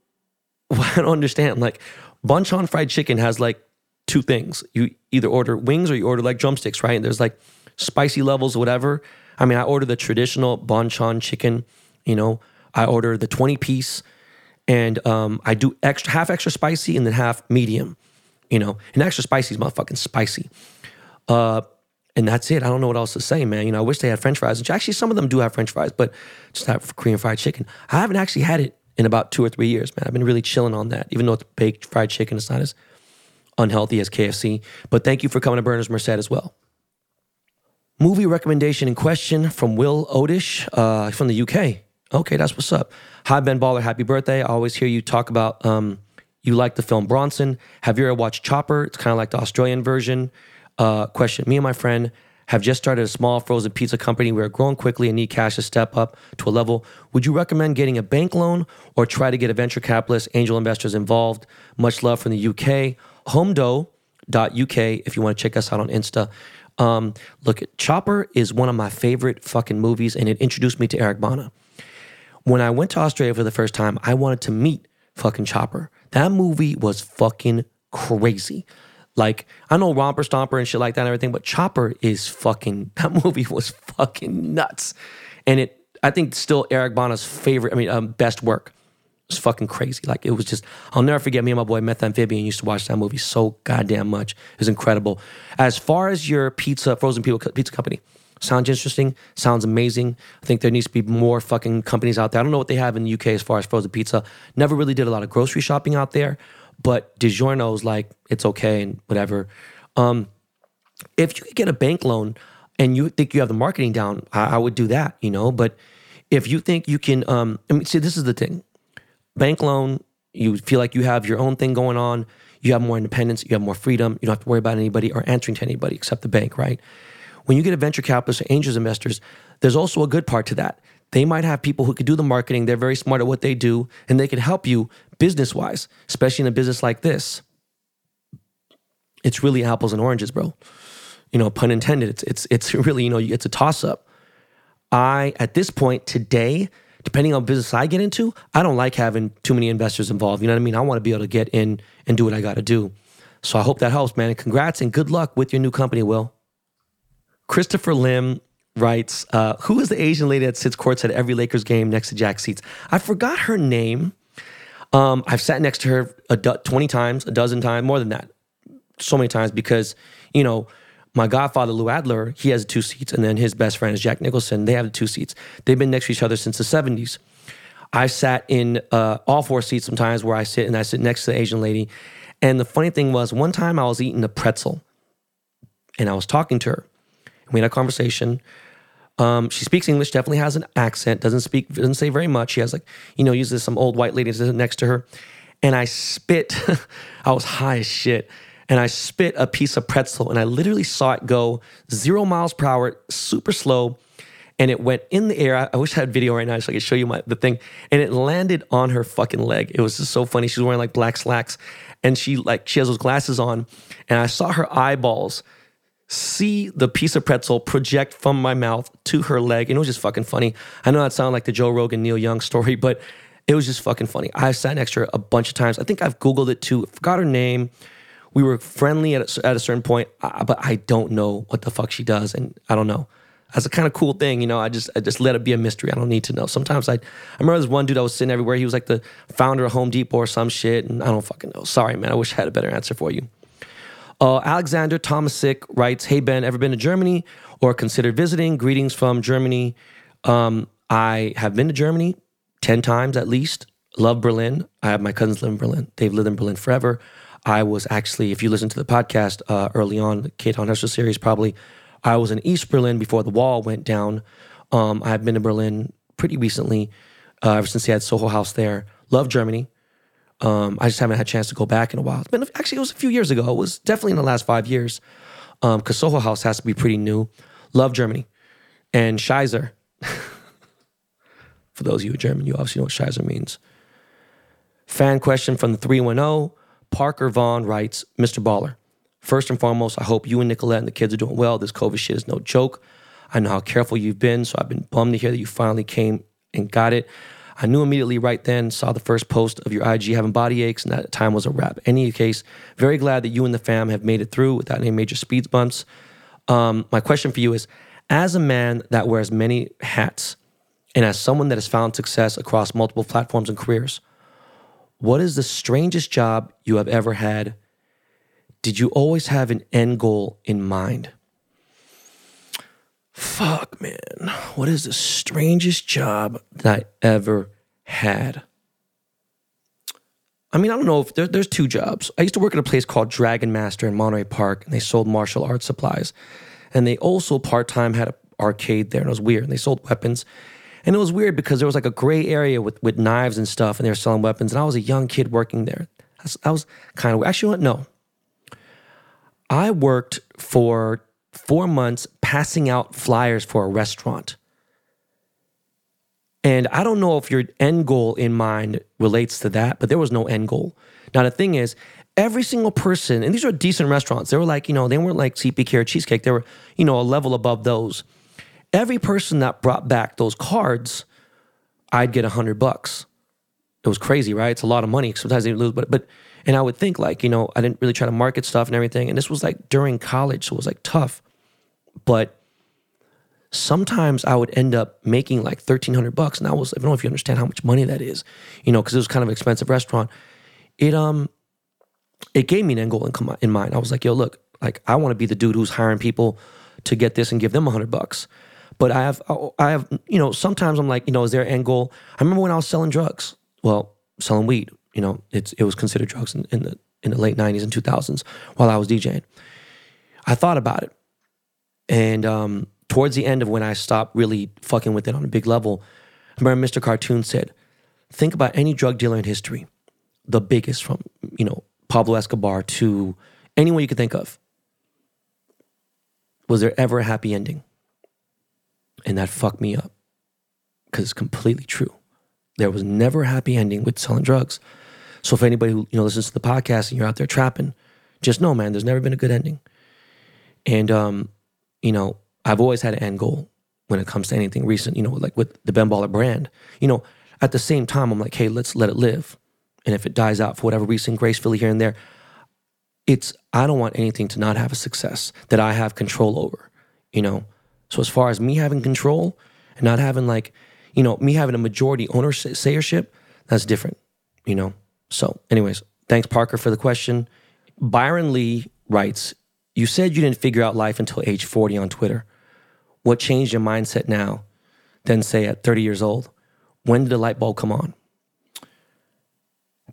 I don't understand. Like, Bonchon fried chicken has like two things. You either order wings or you order like drumsticks, right? And there's like spicy levels, whatever. I mean, I order the traditional Bonchon chicken, you know. I order the twenty piece and um, I do extra, half extra spicy and then half medium, you know. And extra spicy is motherfucking spicy. Uh, and that's it. I don't know what else to say, man. You know, I wish they had french fries. Which actually, some of them do have french fries, but just not for Korean fried chicken. I haven't actually had it in about two or three years, man. I've been really chilling on that. Even though it's baked fried chicken, it's not as unhealthy as K F C. But thank you for coming to Berners Merced as well. Movie recommendation in question from Will Odish uh, from the U K. Okay, that's what's up. Hi, Ben Baller. Happy birthday. I always hear you talk about um, you like the film Bronson. Have you ever watched Chopper? It's kind of like the Australian version. Uh, question. Me and my friend have just started a small frozen pizza company. We are growing quickly and need cash to step up to a level. Would you recommend getting a bank loan or try to get a venture capitalist, angel investors involved? Much love from the U K. Homdo dot U K if you want to check us out on Insta. Um, look, Chopper is one of my favorite fucking movies, and it introduced me to Eric Bana. When I went to Australia for the first time, I wanted to meet fucking Chopper. That movie was fucking crazy. Like, I know Romper Stomper and shit like that and everything, but Chopper is fucking, that movie was fucking nuts. And it, I think still Eric Bana's favorite, I mean, um, best work. It was fucking crazy. Like, it was just, I'll never forget, me and my boy Meth Amphibian used to watch that movie so goddamn much. It was incredible. As far as your pizza, frozen pizza company, sounds interesting, sounds amazing. I think there needs to be more fucking companies out there. I don't know what they have in the U K as far as frozen pizza. Never really did a lot of grocery shopping out there. But DiGiorno's like, it's okay and whatever. Um, if you could get a bank loan and you think you have the marketing down, I, I would do that, you know. But if you think you can, um, I mean, see, this is the thing. Bank loan, you feel like you have your own thing going on. You have more independence. You have more freedom. You don't have to worry about anybody or answering to anybody except the bank, right? When you get a venture capitalist or angels investors, there's also a good part to that. They might have people who could do the marketing. They're very smart at what they do, and they can help you business-wise, especially in a business like this. It's really apples and oranges, bro. You know, pun intended. It's it's it's really, you know, it's a toss-up. I, at this point today, depending on business I get into, I don't like having too many investors involved. You know what I mean? I want to be able to get in and do what I got to do. So I hope that helps, man. And congrats and good luck with your new company, Will. Christopher Lim writes, uh, who is the Asian lady that sits courts at every Lakers game next to Jack seats? I forgot her name. Um, I've sat next to her a do- twenty times, a dozen times, more than that. So many times because, you know, my godfather, Lou Adler, he has two seats. And then his best friend is Jack Nicholson. They have the two seats. They've been next to each other since the seventies. I've sat in uh, all four seats sometimes where I sit and I sit next to the Asian lady. And the funny thing was, one time I was eating a pretzel and I was talking to her. We had a conversation. Um, she speaks English, definitely has an accent, doesn't speak, doesn't say very much. She has like, you know, uses some old white lady next to her. And I spit, I was high as shit. And I spit a piece of pretzel and I literally saw it go zero miles per hour, super slow. And it went in the air. I, I wish I had video right now so I could show you my, the thing. And it landed on her fucking leg. It was just so funny. She's wearing like black slacks and she like, she has those glasses on and I saw her eyeballs see the piece of pretzel project from my mouth to her leg. And it was just fucking funny. I know that sounded like the Joe Rogan, Neil Young story, but it was just fucking funny. I've sat next to her a bunch of times. I think I've Googled it too. Forgot her name. We were friendly at a, at a certain point, I, but I don't know what the fuck she does. And I don't know. That's a kind of cool thing. You know, I just I just let it be a mystery. I don't need to know. Sometimes I, I remember this one dude I was sitting everywhere. He was like the founder of Home Depot or some shit. And I don't fucking know. Sorry, man. I wish I had a better answer for you. Uh, Alexander Tomasic writes, hey, Ben, ever been to Germany or considered visiting? Greetings from Germany. Um, I have been to Germany ten times at least. Love Berlin. I have my cousins live in Berlin. They've lived in Berlin forever. I was actually, if you listen to the podcast uh, early on, the Kate Von Herschel series probably, I was in East Berlin before the wall went down. Um, I've been to Berlin pretty recently, uh, ever since they had Soho House there. Love Germany. Um, I just haven't had a chance to go back in a while. It's been, actually, it was a few years ago. It was definitely in the last five years because um, Soho House has to be pretty new. Love Germany. and Scheiser. For those of you who are German, you obviously know what Scheiser means. Fan question from the three one zero. Parker Vaughn writes, Mister Baller, first and foremost, I hope you and Nicolette and the kids are doing well. This COVID shit is no joke. I know how careful you've been, so I've been bummed to hear that you finally came and got it. I knew immediately right then, saw the first post of your I G having body aches, and that time was a wrap. In any case, very glad that you and the fam have made it through without any major speed bumps. Um, my question for you is, as a man that wears many hats, and as someone that has found success across multiple platforms and careers, what is the strangest job you have ever had? Did you always have an end goal in mind? Fuck, man. What is the strangest job that I ever had? I mean, I don't know if there, there's two jobs. I used to work at a place called Dragon Master in Monterey Park, and they sold martial arts supplies. And they also part-time had an arcade there, and it was weird. And they sold weapons. And it was weird because there was like a gray area with, with knives and stuff, and they were selling weapons. And I was a young kid working there. I, I was kind of, actually, no. I worked for four months passing out flyers for a restaurant. And I don't know if your end goal in mind relates to that, but there was no end goal. Now, the thing is, every single person, and these are decent restaurants. They were like, you know, they weren't like C P K or Cheesecake. They were, you know, a level above those. Every person that brought back those cards, I'd get a hundred bucks. It was crazy, right? It's a lot of money. Sometimes they lose, but, but, and I would think like, you know, I didn't really try to market stuff and everything. And this was like during college, so it was like tough. But sometimes I would end up making like thirteen hundred bucks, and I was, I don't know if you understand how much money that is, you know, because it was kind of an expensive restaurant. It um, it gave me an end goal in mind. I was like, yo, look, like I want to be the dude who's hiring people to get this and give them a hundred bucks. But I have, I have, you know, sometimes I'm like, you know, is there an end goal? I remember when I was selling drugs, well, selling weed, you know, it's it was considered drugs in, in the in the late nineties and two thousands while I was DJing. I thought about it. And um, towards the end of when I stopped really fucking with it on a big level, I remember Mister Cartoon said, think about any drug dealer in history, the biggest, from, you know, Pablo Escobar to anyone you could think of. Was there ever a happy ending? And that fucked me up, because it's completely true. There was never a happy ending with selling drugs. So if anybody who, you know, listens to the podcast and you're out there trapping, just know, man, there's never been a good ending. And um you know, I've always had an end goal when it comes to anything recent, you know, like with the Ben Baller brand. You know, at the same time, I'm like, hey, let's let it live. And if it dies out for whatever reason, gracefully here and there, it's, I don't want anything to not have a success that I have control over, you know? So as far as me having control and not having like, you know, me having a majority ownership, that's different, you know? So anyways, thanks, Parker, for the question. Byron Lee writes, you said you didn't figure out life until age forty on Twitter. What changed your mindset now than, say, at thirty years old? When did the light bulb come on?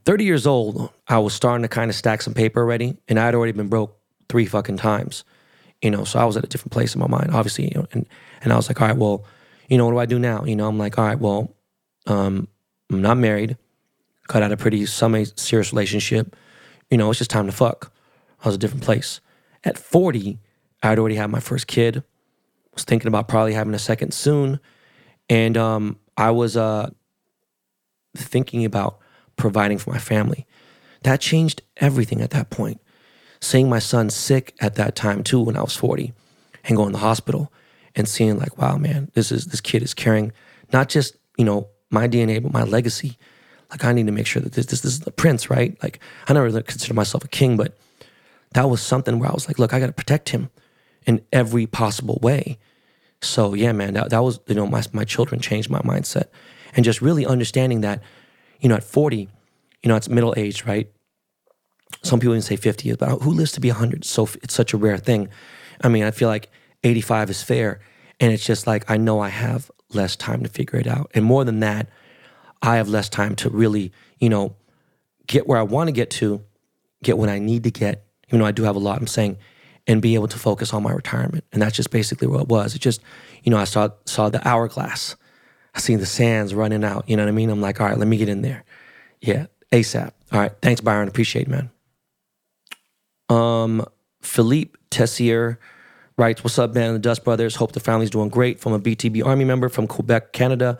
thirty years old, I was starting to kind of stack some paper already, and I'd already been broke three fucking times. You know, so I was at a different place in my mind, obviously. You know, and, and I was like, all right, well, you know, what do I do now? You know, I'm like, all right, well, um, I'm not married. Cut out a pretty semi-serious relationship. You know, it's just time to fuck. I was a different place. At forty, I'd already had my first kid. Was thinking about probably having a second soon. And um, I was uh, thinking about providing for my family. That changed everything at that point. Seeing my son sick at that time too when I was forty and going to the hospital and seeing like, wow, man, this is this kid is carrying not just, you know, my D N A, but my legacy. Like, I need to make sure that this, this, this is the prince, right? Like, I never really considered myself a king, but that was something where I was like, look, I got to protect him in every possible way. So yeah, man, that, that was, you know, my my children changed my mindset. And just really understanding that, you know, at forty, you know, it's middle age, right? Some people even say fifty, but who lives to be one hundred? So it's such a rare thing. I mean, I feel like eighty-five is fair. And it's just like, I know I have less time to figure it out. And more than that, I have less time to really, you know, get where I want to get to, get what I need to get. You know, I do have a lot, I'm saying, and be able to focus on my retirement. And that's just basically what it was. It just, you know, I saw saw the hourglass. I seen the sands running out. You know what I mean? I'm like, all right, let me get in there. Yeah, ASAP. All right, thanks, Byron. Appreciate it, man. Um, Philippe Tessier writes, "What's up, man? And the Dust Brothers. Hope the family's doing great. From a B T B Army member from Quebec, Canada.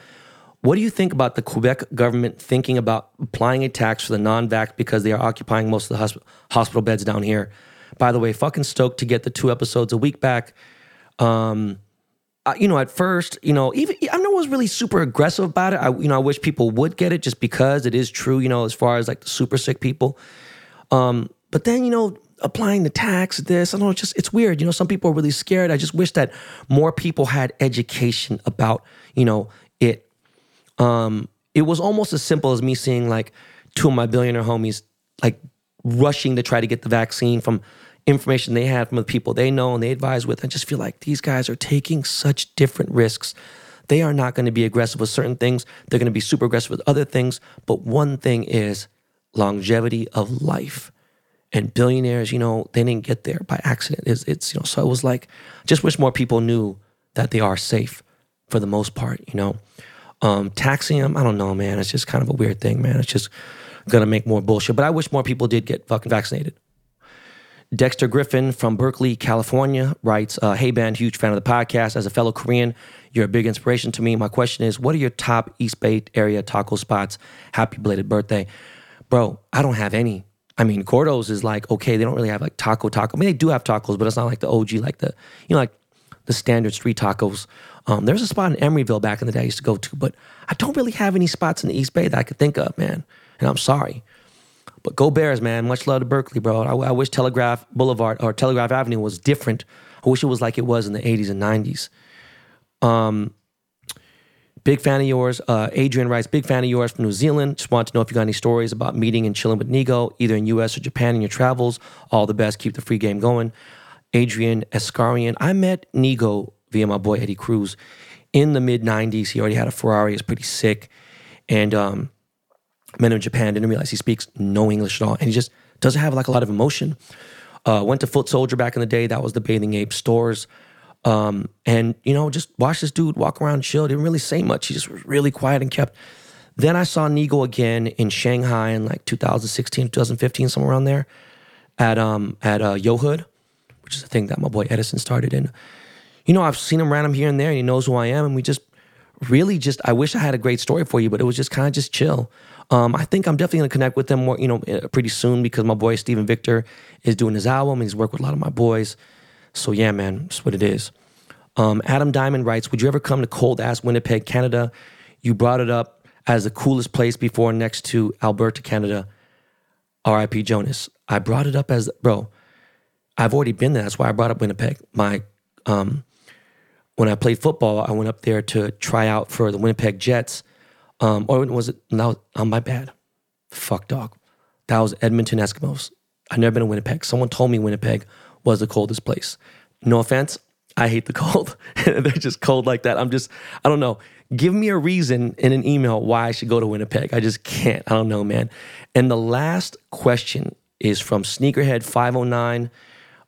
What do you think about the Quebec government thinking about applying a tax for the non-vax because they are occupying most of the hosp- hospital beds down here? By the way, fucking stoked to get the two episodes a week back. Um, I, you know, at first, you know, even I know I was really super aggressive about it. I, you know, I wish people would get it just because it is true, you know, as far as like the super sick people. Um, but then, you know, applying the tax, this, I don't know, it's just, it's weird. You know, some people are really scared. I just wish that more people had education about, you know, it. Um, it was almost as simple as me seeing like two of my billionaire homies like rushing to try to get the vaccine from information they had from the people they know and they advise with. I just feel like these guys are taking such different risks. They are not going to be aggressive with certain things. They're going to be super aggressive with other things. But one thing is longevity of life. And billionaires, you know, they didn't get there by accident. It's, it's, you know, so it was like, just wish more people knew that they are safe for the most part, you know. Um, taxing them, I don't know, man. It's just kind of a weird thing, man. It's just gonna make more bullshit. But I wish more people did get fucking vaccinated. Dexter Griffin from Berkeley, California writes, uh, hey, Ben, huge fan of the podcast. As a fellow Korean, you're a big inspiration to me. My question is, what are your top East Bay area taco spots? Happy belated birthday. Bro, I don't have any. I mean, Gordo's is like, okay, they don't really have like taco taco. I mean, they do have tacos, but it's not like the O G, like the, you know, like the standard street tacos. Um, there's a spot in Emeryville back in the day I used to go to, but I don't really have any spots in the East Bay that I could think of, man. And I'm sorry. But go Bears, man. Much love to Berkeley, bro. I, I wish Telegraph Boulevard or Telegraph Avenue was different. I wish it was like it was in the eighties and nineties. Um, big fan of yours. Uh, Adrian writes, big fan of yours from New Zealand. Just want to know if you got any stories about meeting and chilling with Nigo, either in U S or Japan in your travels. All the best. Keep the free game going. Adrian Escarian. I met Nigo via my boy Eddie Cruz in the mid nineties. He already had a Ferrari. It's pretty sick. And um, met him in Japan. Didn't realize he speaks no English at all. And he just doesn't have like a lot of emotion. Uh, went to Foot Soldier back in the day. That was the Bathing Ape stores. Um, and, you know, just watched this dude walk around and chill. Didn't really say much. He just was really quiet and kept. Then I saw Nigo again in Shanghai in like two thousand sixteen, two thousand fifteen, somewhere around there at um at uh, Yohood, which is the thing that my boy Edison started in. You know, I've seen him random here and there, and he knows who I am, and we just really just, I wish I had a great story for you, but it was just kind of just chill. Um, I think I'm definitely going to connect with them more, you know, pretty soon because my boy Steven Victor is doing his album, and he's worked with a lot of my boys. So yeah, man, that's what it is. Um, Adam Diamond writes, would you ever come to cold-ass Winnipeg, Canada? You brought it up as the coolest place before next to Alberta, Canada. R I P Jonas. I brought it up as, bro, I've already been there. That's why I brought up Winnipeg. My, um... When I played football, I went up there to try out for the Winnipeg Jets. Um, or was it? No, oh, my bad. Fuck, dog. That was Edmonton Eskimos. I've never been to Winnipeg. Someone told me Winnipeg was the coldest place. No offense. I hate the cold. They're just cold like that. I'm just, I don't know. Give me a reason in an email why I should go to Winnipeg. I just can't. I don't know, man. And the last question is from Sneakerhead five oh nine.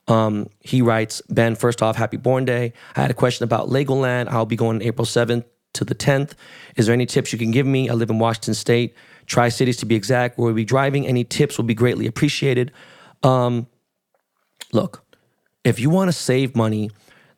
Um, he writes, Ben, first off, happy born day. I had a question about Legoland. I'll be going April seventh to the tenth. Is there any tips you can give me? I live in Washington State, Tri-Cities to be exact, where we'll be driving. Any tips will be greatly appreciated. Um, look, if you want to save money,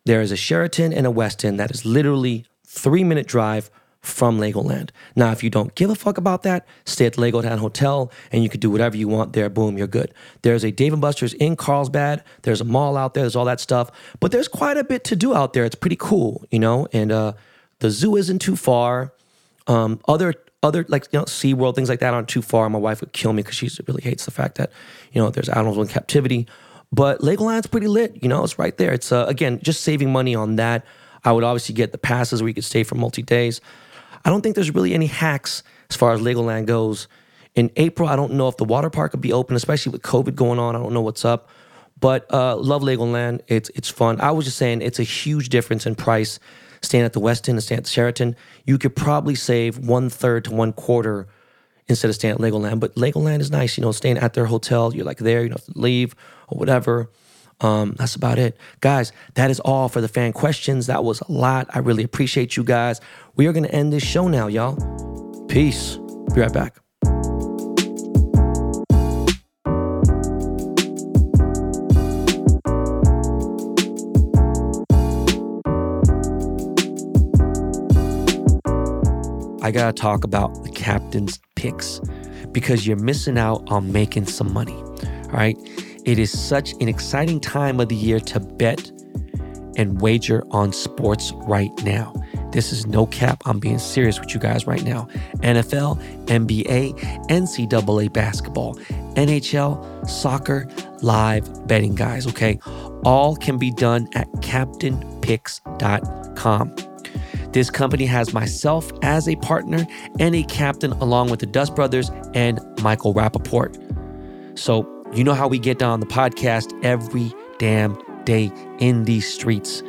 there is a Sheraton and a Westin that is literally three minute drive from Legoland. Now, if you don't give a fuck about that, stay at the Legoland Hotel and you can do whatever you want there. Boom, you're good. There's a Dave and Buster's in Carlsbad. There's a mall out there. There's all that stuff. But there's quite a bit to do out there. It's pretty cool, you know? And uh, the zoo isn't too far. Um, other, other like, you know, SeaWorld, things like that aren't too far. My wife would kill me because she really hates the fact that, you know, there's animals in captivity. But Legoland's pretty lit, you know? It's right there. It's, uh, again, just saving money on that. I would obviously get the passes where you could stay for multi-days. I don't think there's really any hacks as far as Legoland goes. In April, I don't know if the water park would be open, especially with COVID going on. I don't know what's up. But uh, love Legoland. It's it's fun. I was just saying it's a huge difference in price staying at the Westin and staying at the Sheraton. You could probably save one-third to one-quarter instead of staying at Legoland. But Legoland is nice. You know, staying at their hotel, you're like there. You don't have to leave or whatever. Um, that's about it. Guys, that is all for the fan questions. That was a lot. I really appreciate you guys. We are going to end this show now, y'all. Peace. Be right back. I gotta talk about the captain's picks because you're missing out on making some money, all right? It is such an exciting time of the year to bet and wager on sports right now. This is no cap. I'm being serious with you guys right now. N F L, N B A, N C double A basketball, N H L, soccer, live betting, guys, okay? All can be done at captain picks dot com. This company has myself as a partner and a captain along with the Dust Brothers and Michael Rappaport. So you know how we get down on the podcast every damn day in these streets.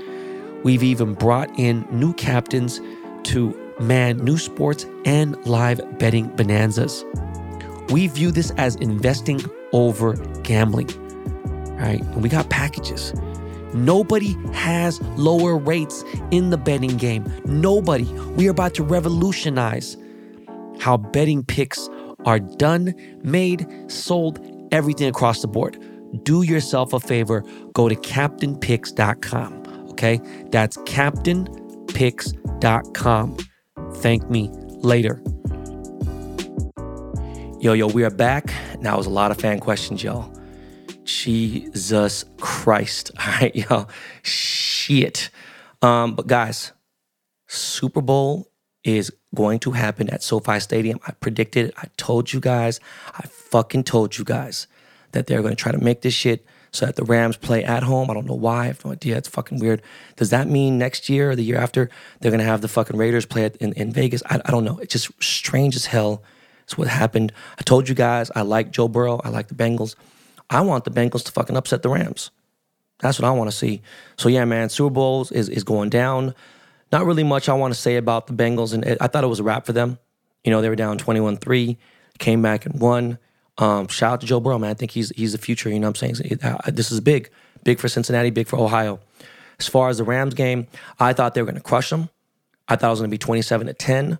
We've even brought in new captains to man new sports and live betting bonanzas. We view this as investing over gambling, right? And we got packages. Nobody has lower rates in the betting game. Nobody. We are about to revolutionize how betting picks are done, made, sold, everything across the board. Do yourself a favor. Go to captain picks dot com, okay? That's captain picks dot com. Thank me later. Yo, yo, we are back. Now, it was a lot of fan questions, y'all. Jesus Christ. All right, y'all. Shit. Um, but guys, Super Bowl is going to happen at SoFi Stadium. I predicted it. I told you guys. I fucking told you guys that they're going to try to make this shit so that the Rams play at home. I don't know why. I have no idea. It's fucking weird. Does that mean next year or the year after they're going to have the fucking Raiders play it in, in Vegas? I, I don't know. It's just strange as hell. It's what happened. I told you guys I like Joe Burrow. I like the Bengals. I want the Bengals to fucking upset the Rams. That's what I want to see. So yeah, man, Super Bowls is, is going down. Not really much I want to say about the Bengals, and it, I thought it was a wrap for them. You know, they were down twenty-one three, came back and won. Um, shout out to Joe Burrow, man. I think he's he's the future, you know what I'm saying? This is big. Big for Cincinnati, big for Ohio. As far as the Rams game, I thought they were going to crush them. I thought it was going to be twenty-seven to ten.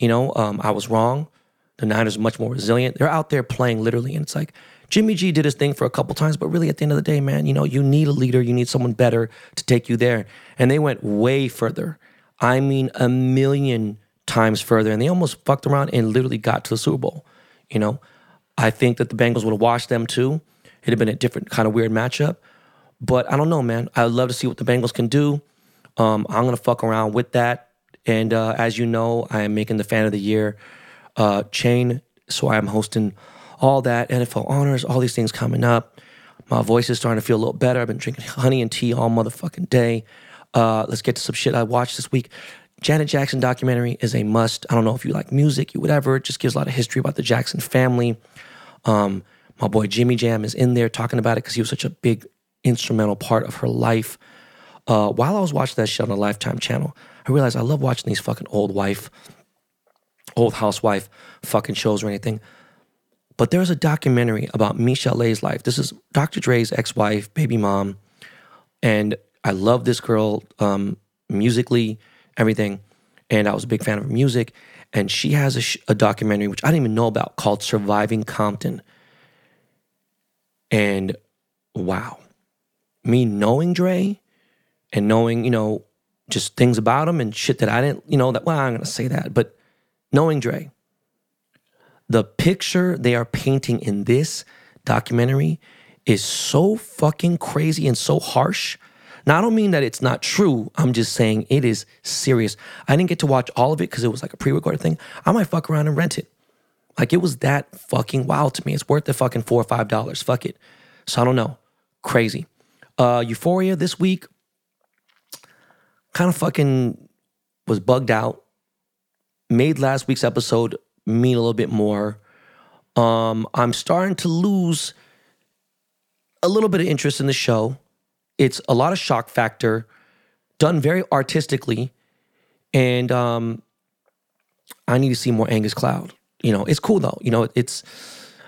You know, um, I was wrong. The Niners are much more resilient. They're out there playing literally, and it's like, Jimmy G did his thing for a couple times, but really at the end of the day, man, you know, you need a leader. You need someone better to take you there. And they went way further. I mean, a million times further. And they almost fucked around and literally got to the Super Bowl. You know, I think that the Bengals would have watched them too. It would have been a different kind of weird matchup. But I don't know, man. I'd love to see what the Bengals can do. Um, I'm going to fuck around with that. And uh, as you know, I am making the Fan of the Year uh, chain. So I am hosting all that, N F L honors, all these things coming up. My voice is starting to feel a little better. I've been drinking honey and tea all motherfucking day. Uh, let's get to some shit I watched this week. Janet Jackson documentary is a must. I don't know if you like music, you whatever. It just gives a lot of history about the Jackson family. Um, my boy Jimmy Jam is in there talking about it because he was such a big instrumental part of her life. Uh, while I was watching that shit on the Lifetime channel, I realized I love watching these fucking old wife, old housewife fucking shows or anything. But there's a documentary about Misha Lay's life. This is Doctor Dre's ex-wife, baby mom. And I love this girl um, musically, everything. And I was a big fan of her music. And she has a, sh- a documentary, which I didn't even know about, called Surviving Compton. And wow. Me knowing Dre and knowing, you know, just things about him and shit that I didn't, you know, that, well, I'm going to say that. But knowing Dre, the picture they are painting in this documentary is so fucking crazy and so harsh. Now, I don't mean that it's not true. I'm just saying it is serious. I didn't get to watch all of it because it was like a pre-recorded thing. I might fuck around and rent it. Like, it was that fucking wild to me. It's worth the fucking four or five dollars. Fuck it. So I don't know. Crazy. Uh, Euphoria this week kind of fucking was bugged out. Made last week's episode mean a little bit more. Um, I'm starting to lose a little bit of interest in the show. It's a lot of shock factor, done very artistically, and um, I need to see more Angus Cloud. You know, it's cool though. You know, it's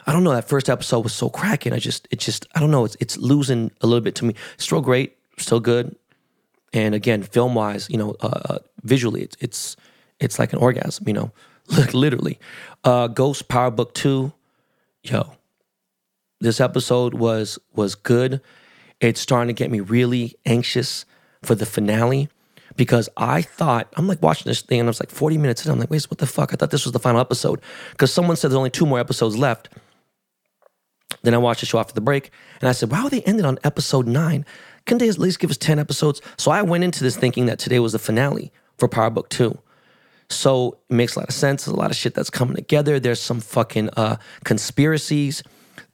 I don't know. That first episode was so cracking. I just, it just, I don't know. It's it's losing a little bit to me. Still great, still good, and again, film wise, you know, uh, visually, it's it's it's like an orgasm. You know. Look, literally. Uh, Ghost Power Book two. Yo, this episode was was good. It's starting to get me really anxious for the finale because I thought, I'm like watching this thing and I was like forty minutes in, I'm like, wait, what the fuck? I thought this was the final episode because someone said there's only two more episodes left. Then I watched the show after the break and I said, wow, they ended on episode nine. Can they at least give us ten episodes? So I went into this thinking that today was the finale for Power Book two. So it makes a lot of sense. There's a lot of shit that's coming together. There's some fucking uh, conspiracies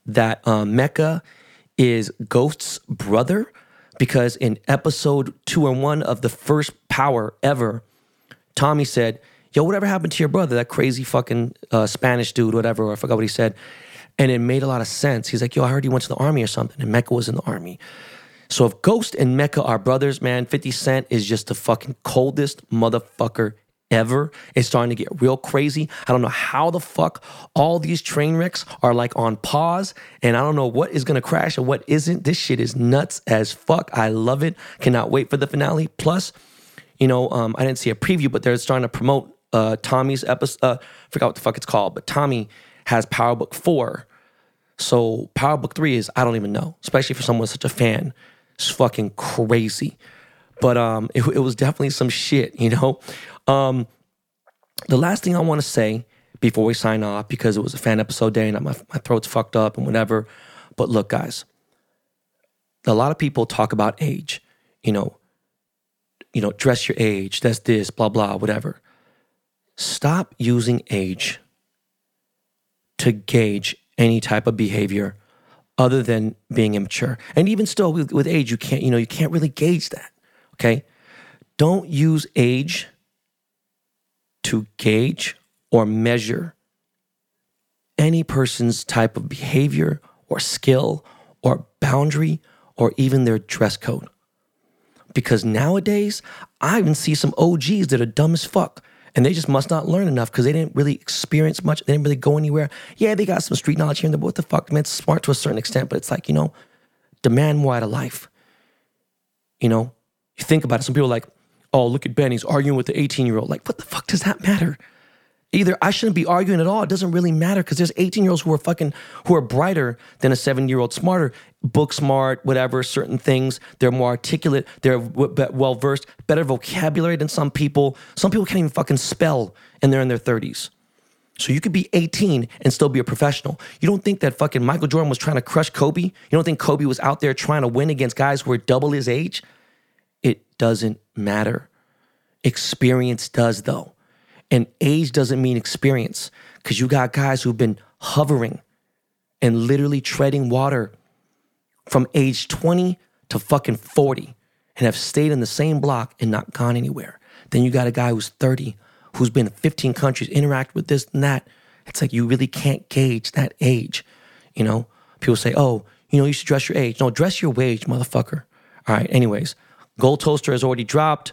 that uh, Mecca is Ghost's brother, because in episode two and one of the first Power ever, Tommy said, yo, whatever happened to your brother, that crazy fucking uh, Spanish dude, whatever, or I forgot what he said. And it made a lot of sense. He's like, yo, I heard he went to the army or something, and Mecca was in the army. So if Ghost and Mecca are brothers, man, fifty Cent is just the fucking coldest motherfucker ever. It's starting to get real crazy. I don't know how the fuck all these train wrecks are like on pause, and I don't know what is going to crash and what isn't. This shit is nuts as fuck. I love it. Cannot wait for the finale. Plus, you know, um, I didn't see a preview, but they're starting to promote uh, Tommy's episode. Uh, I forgot what the fuck it's called, but Tommy has Power Book four. So Power Book three is, I don't even know, especially for someone such a fan. It's fucking crazy. But um, it, it was definitely some shit, you know? Um, the last thing I want to say before we sign off, because it was a fan episode day and my, my throat's fucked up and whatever. But look, guys, a lot of people talk about age, you know, you know, dress your age, that's this, blah, blah, whatever. Stop using age to gauge any type of behavior other than being immature. And even still, with, with age, you can't, you know, you can't really gauge that. Okay? Don't use age to gauge or measure any person's type of behavior or skill or boundary or even their dress code. Because nowadays, I even see some O Gs that are dumb as fuck. And they just must not learn enough because they didn't really experience much. They didn't really go anywhere. Yeah, they got some street knowledge here and there, but what the fuck, man, it's smart to a certain extent. But it's like, you know, demand more out of life. You know? You think about it, some people are like, oh, look at Ben, he's arguing with the eighteen-year-old. Like, what the fuck does that matter? Either I shouldn't be arguing at all. It doesn't really matter because there's eighteen-year-olds who are fucking, who are brighter than a seven-year-old, smarter, book smart, whatever, certain things. They're more articulate. They're well-versed, better vocabulary than some people. Some people can't even fucking spell, and they're in their thirties. So you could be eighteen and still be a professional. You don't think that fucking Michael Jordan was trying to crush Kobe? You don't think Kobe was out there trying to win against guys who were double his age? It doesn't matter. Experience does, though. And age doesn't mean experience, because you got guys who've been hovering and literally treading water from age twenty to fucking forty and have stayed in the same block and not gone anywhere. Then you got a guy who's thirty, who's been in fifteen countries, interact with this and that. It's like you really can't gauge that age. You know, people say, oh, you know, you should dress your age. No, dress your wage, motherfucker. All right, anyways. Gold Toaster has already dropped.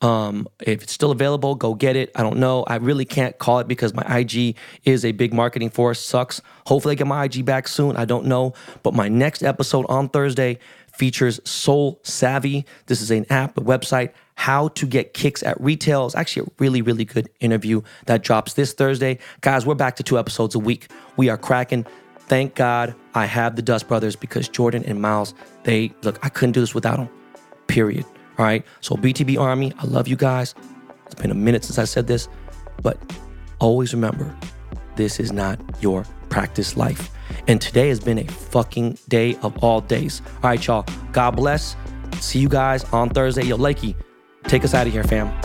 Um, if it's still available, go get it. I don't know. I really can't call it because my I G is a big marketing force. Sucks. Hopefully I get my I G back soon. I don't know. But my next episode on Thursday features Soul Savvy. This is an app, a website, how to get kicks at retail. It's actually a really, really good interview that drops this Thursday. Guys, we're back to two episodes a week. We are cracking. Thank God I have the Dust Brothers, because Jordan and Miles, they, look, I couldn't do this without them. Period. All right. So B T B Army, I love you guys. It's been a minute since I said this, but always remember, this is not your practice life. And today has been a fucking day of all days. All right, y'all. God bless. See you guys on Thursday. Yo, Lakey, take us out of here, fam.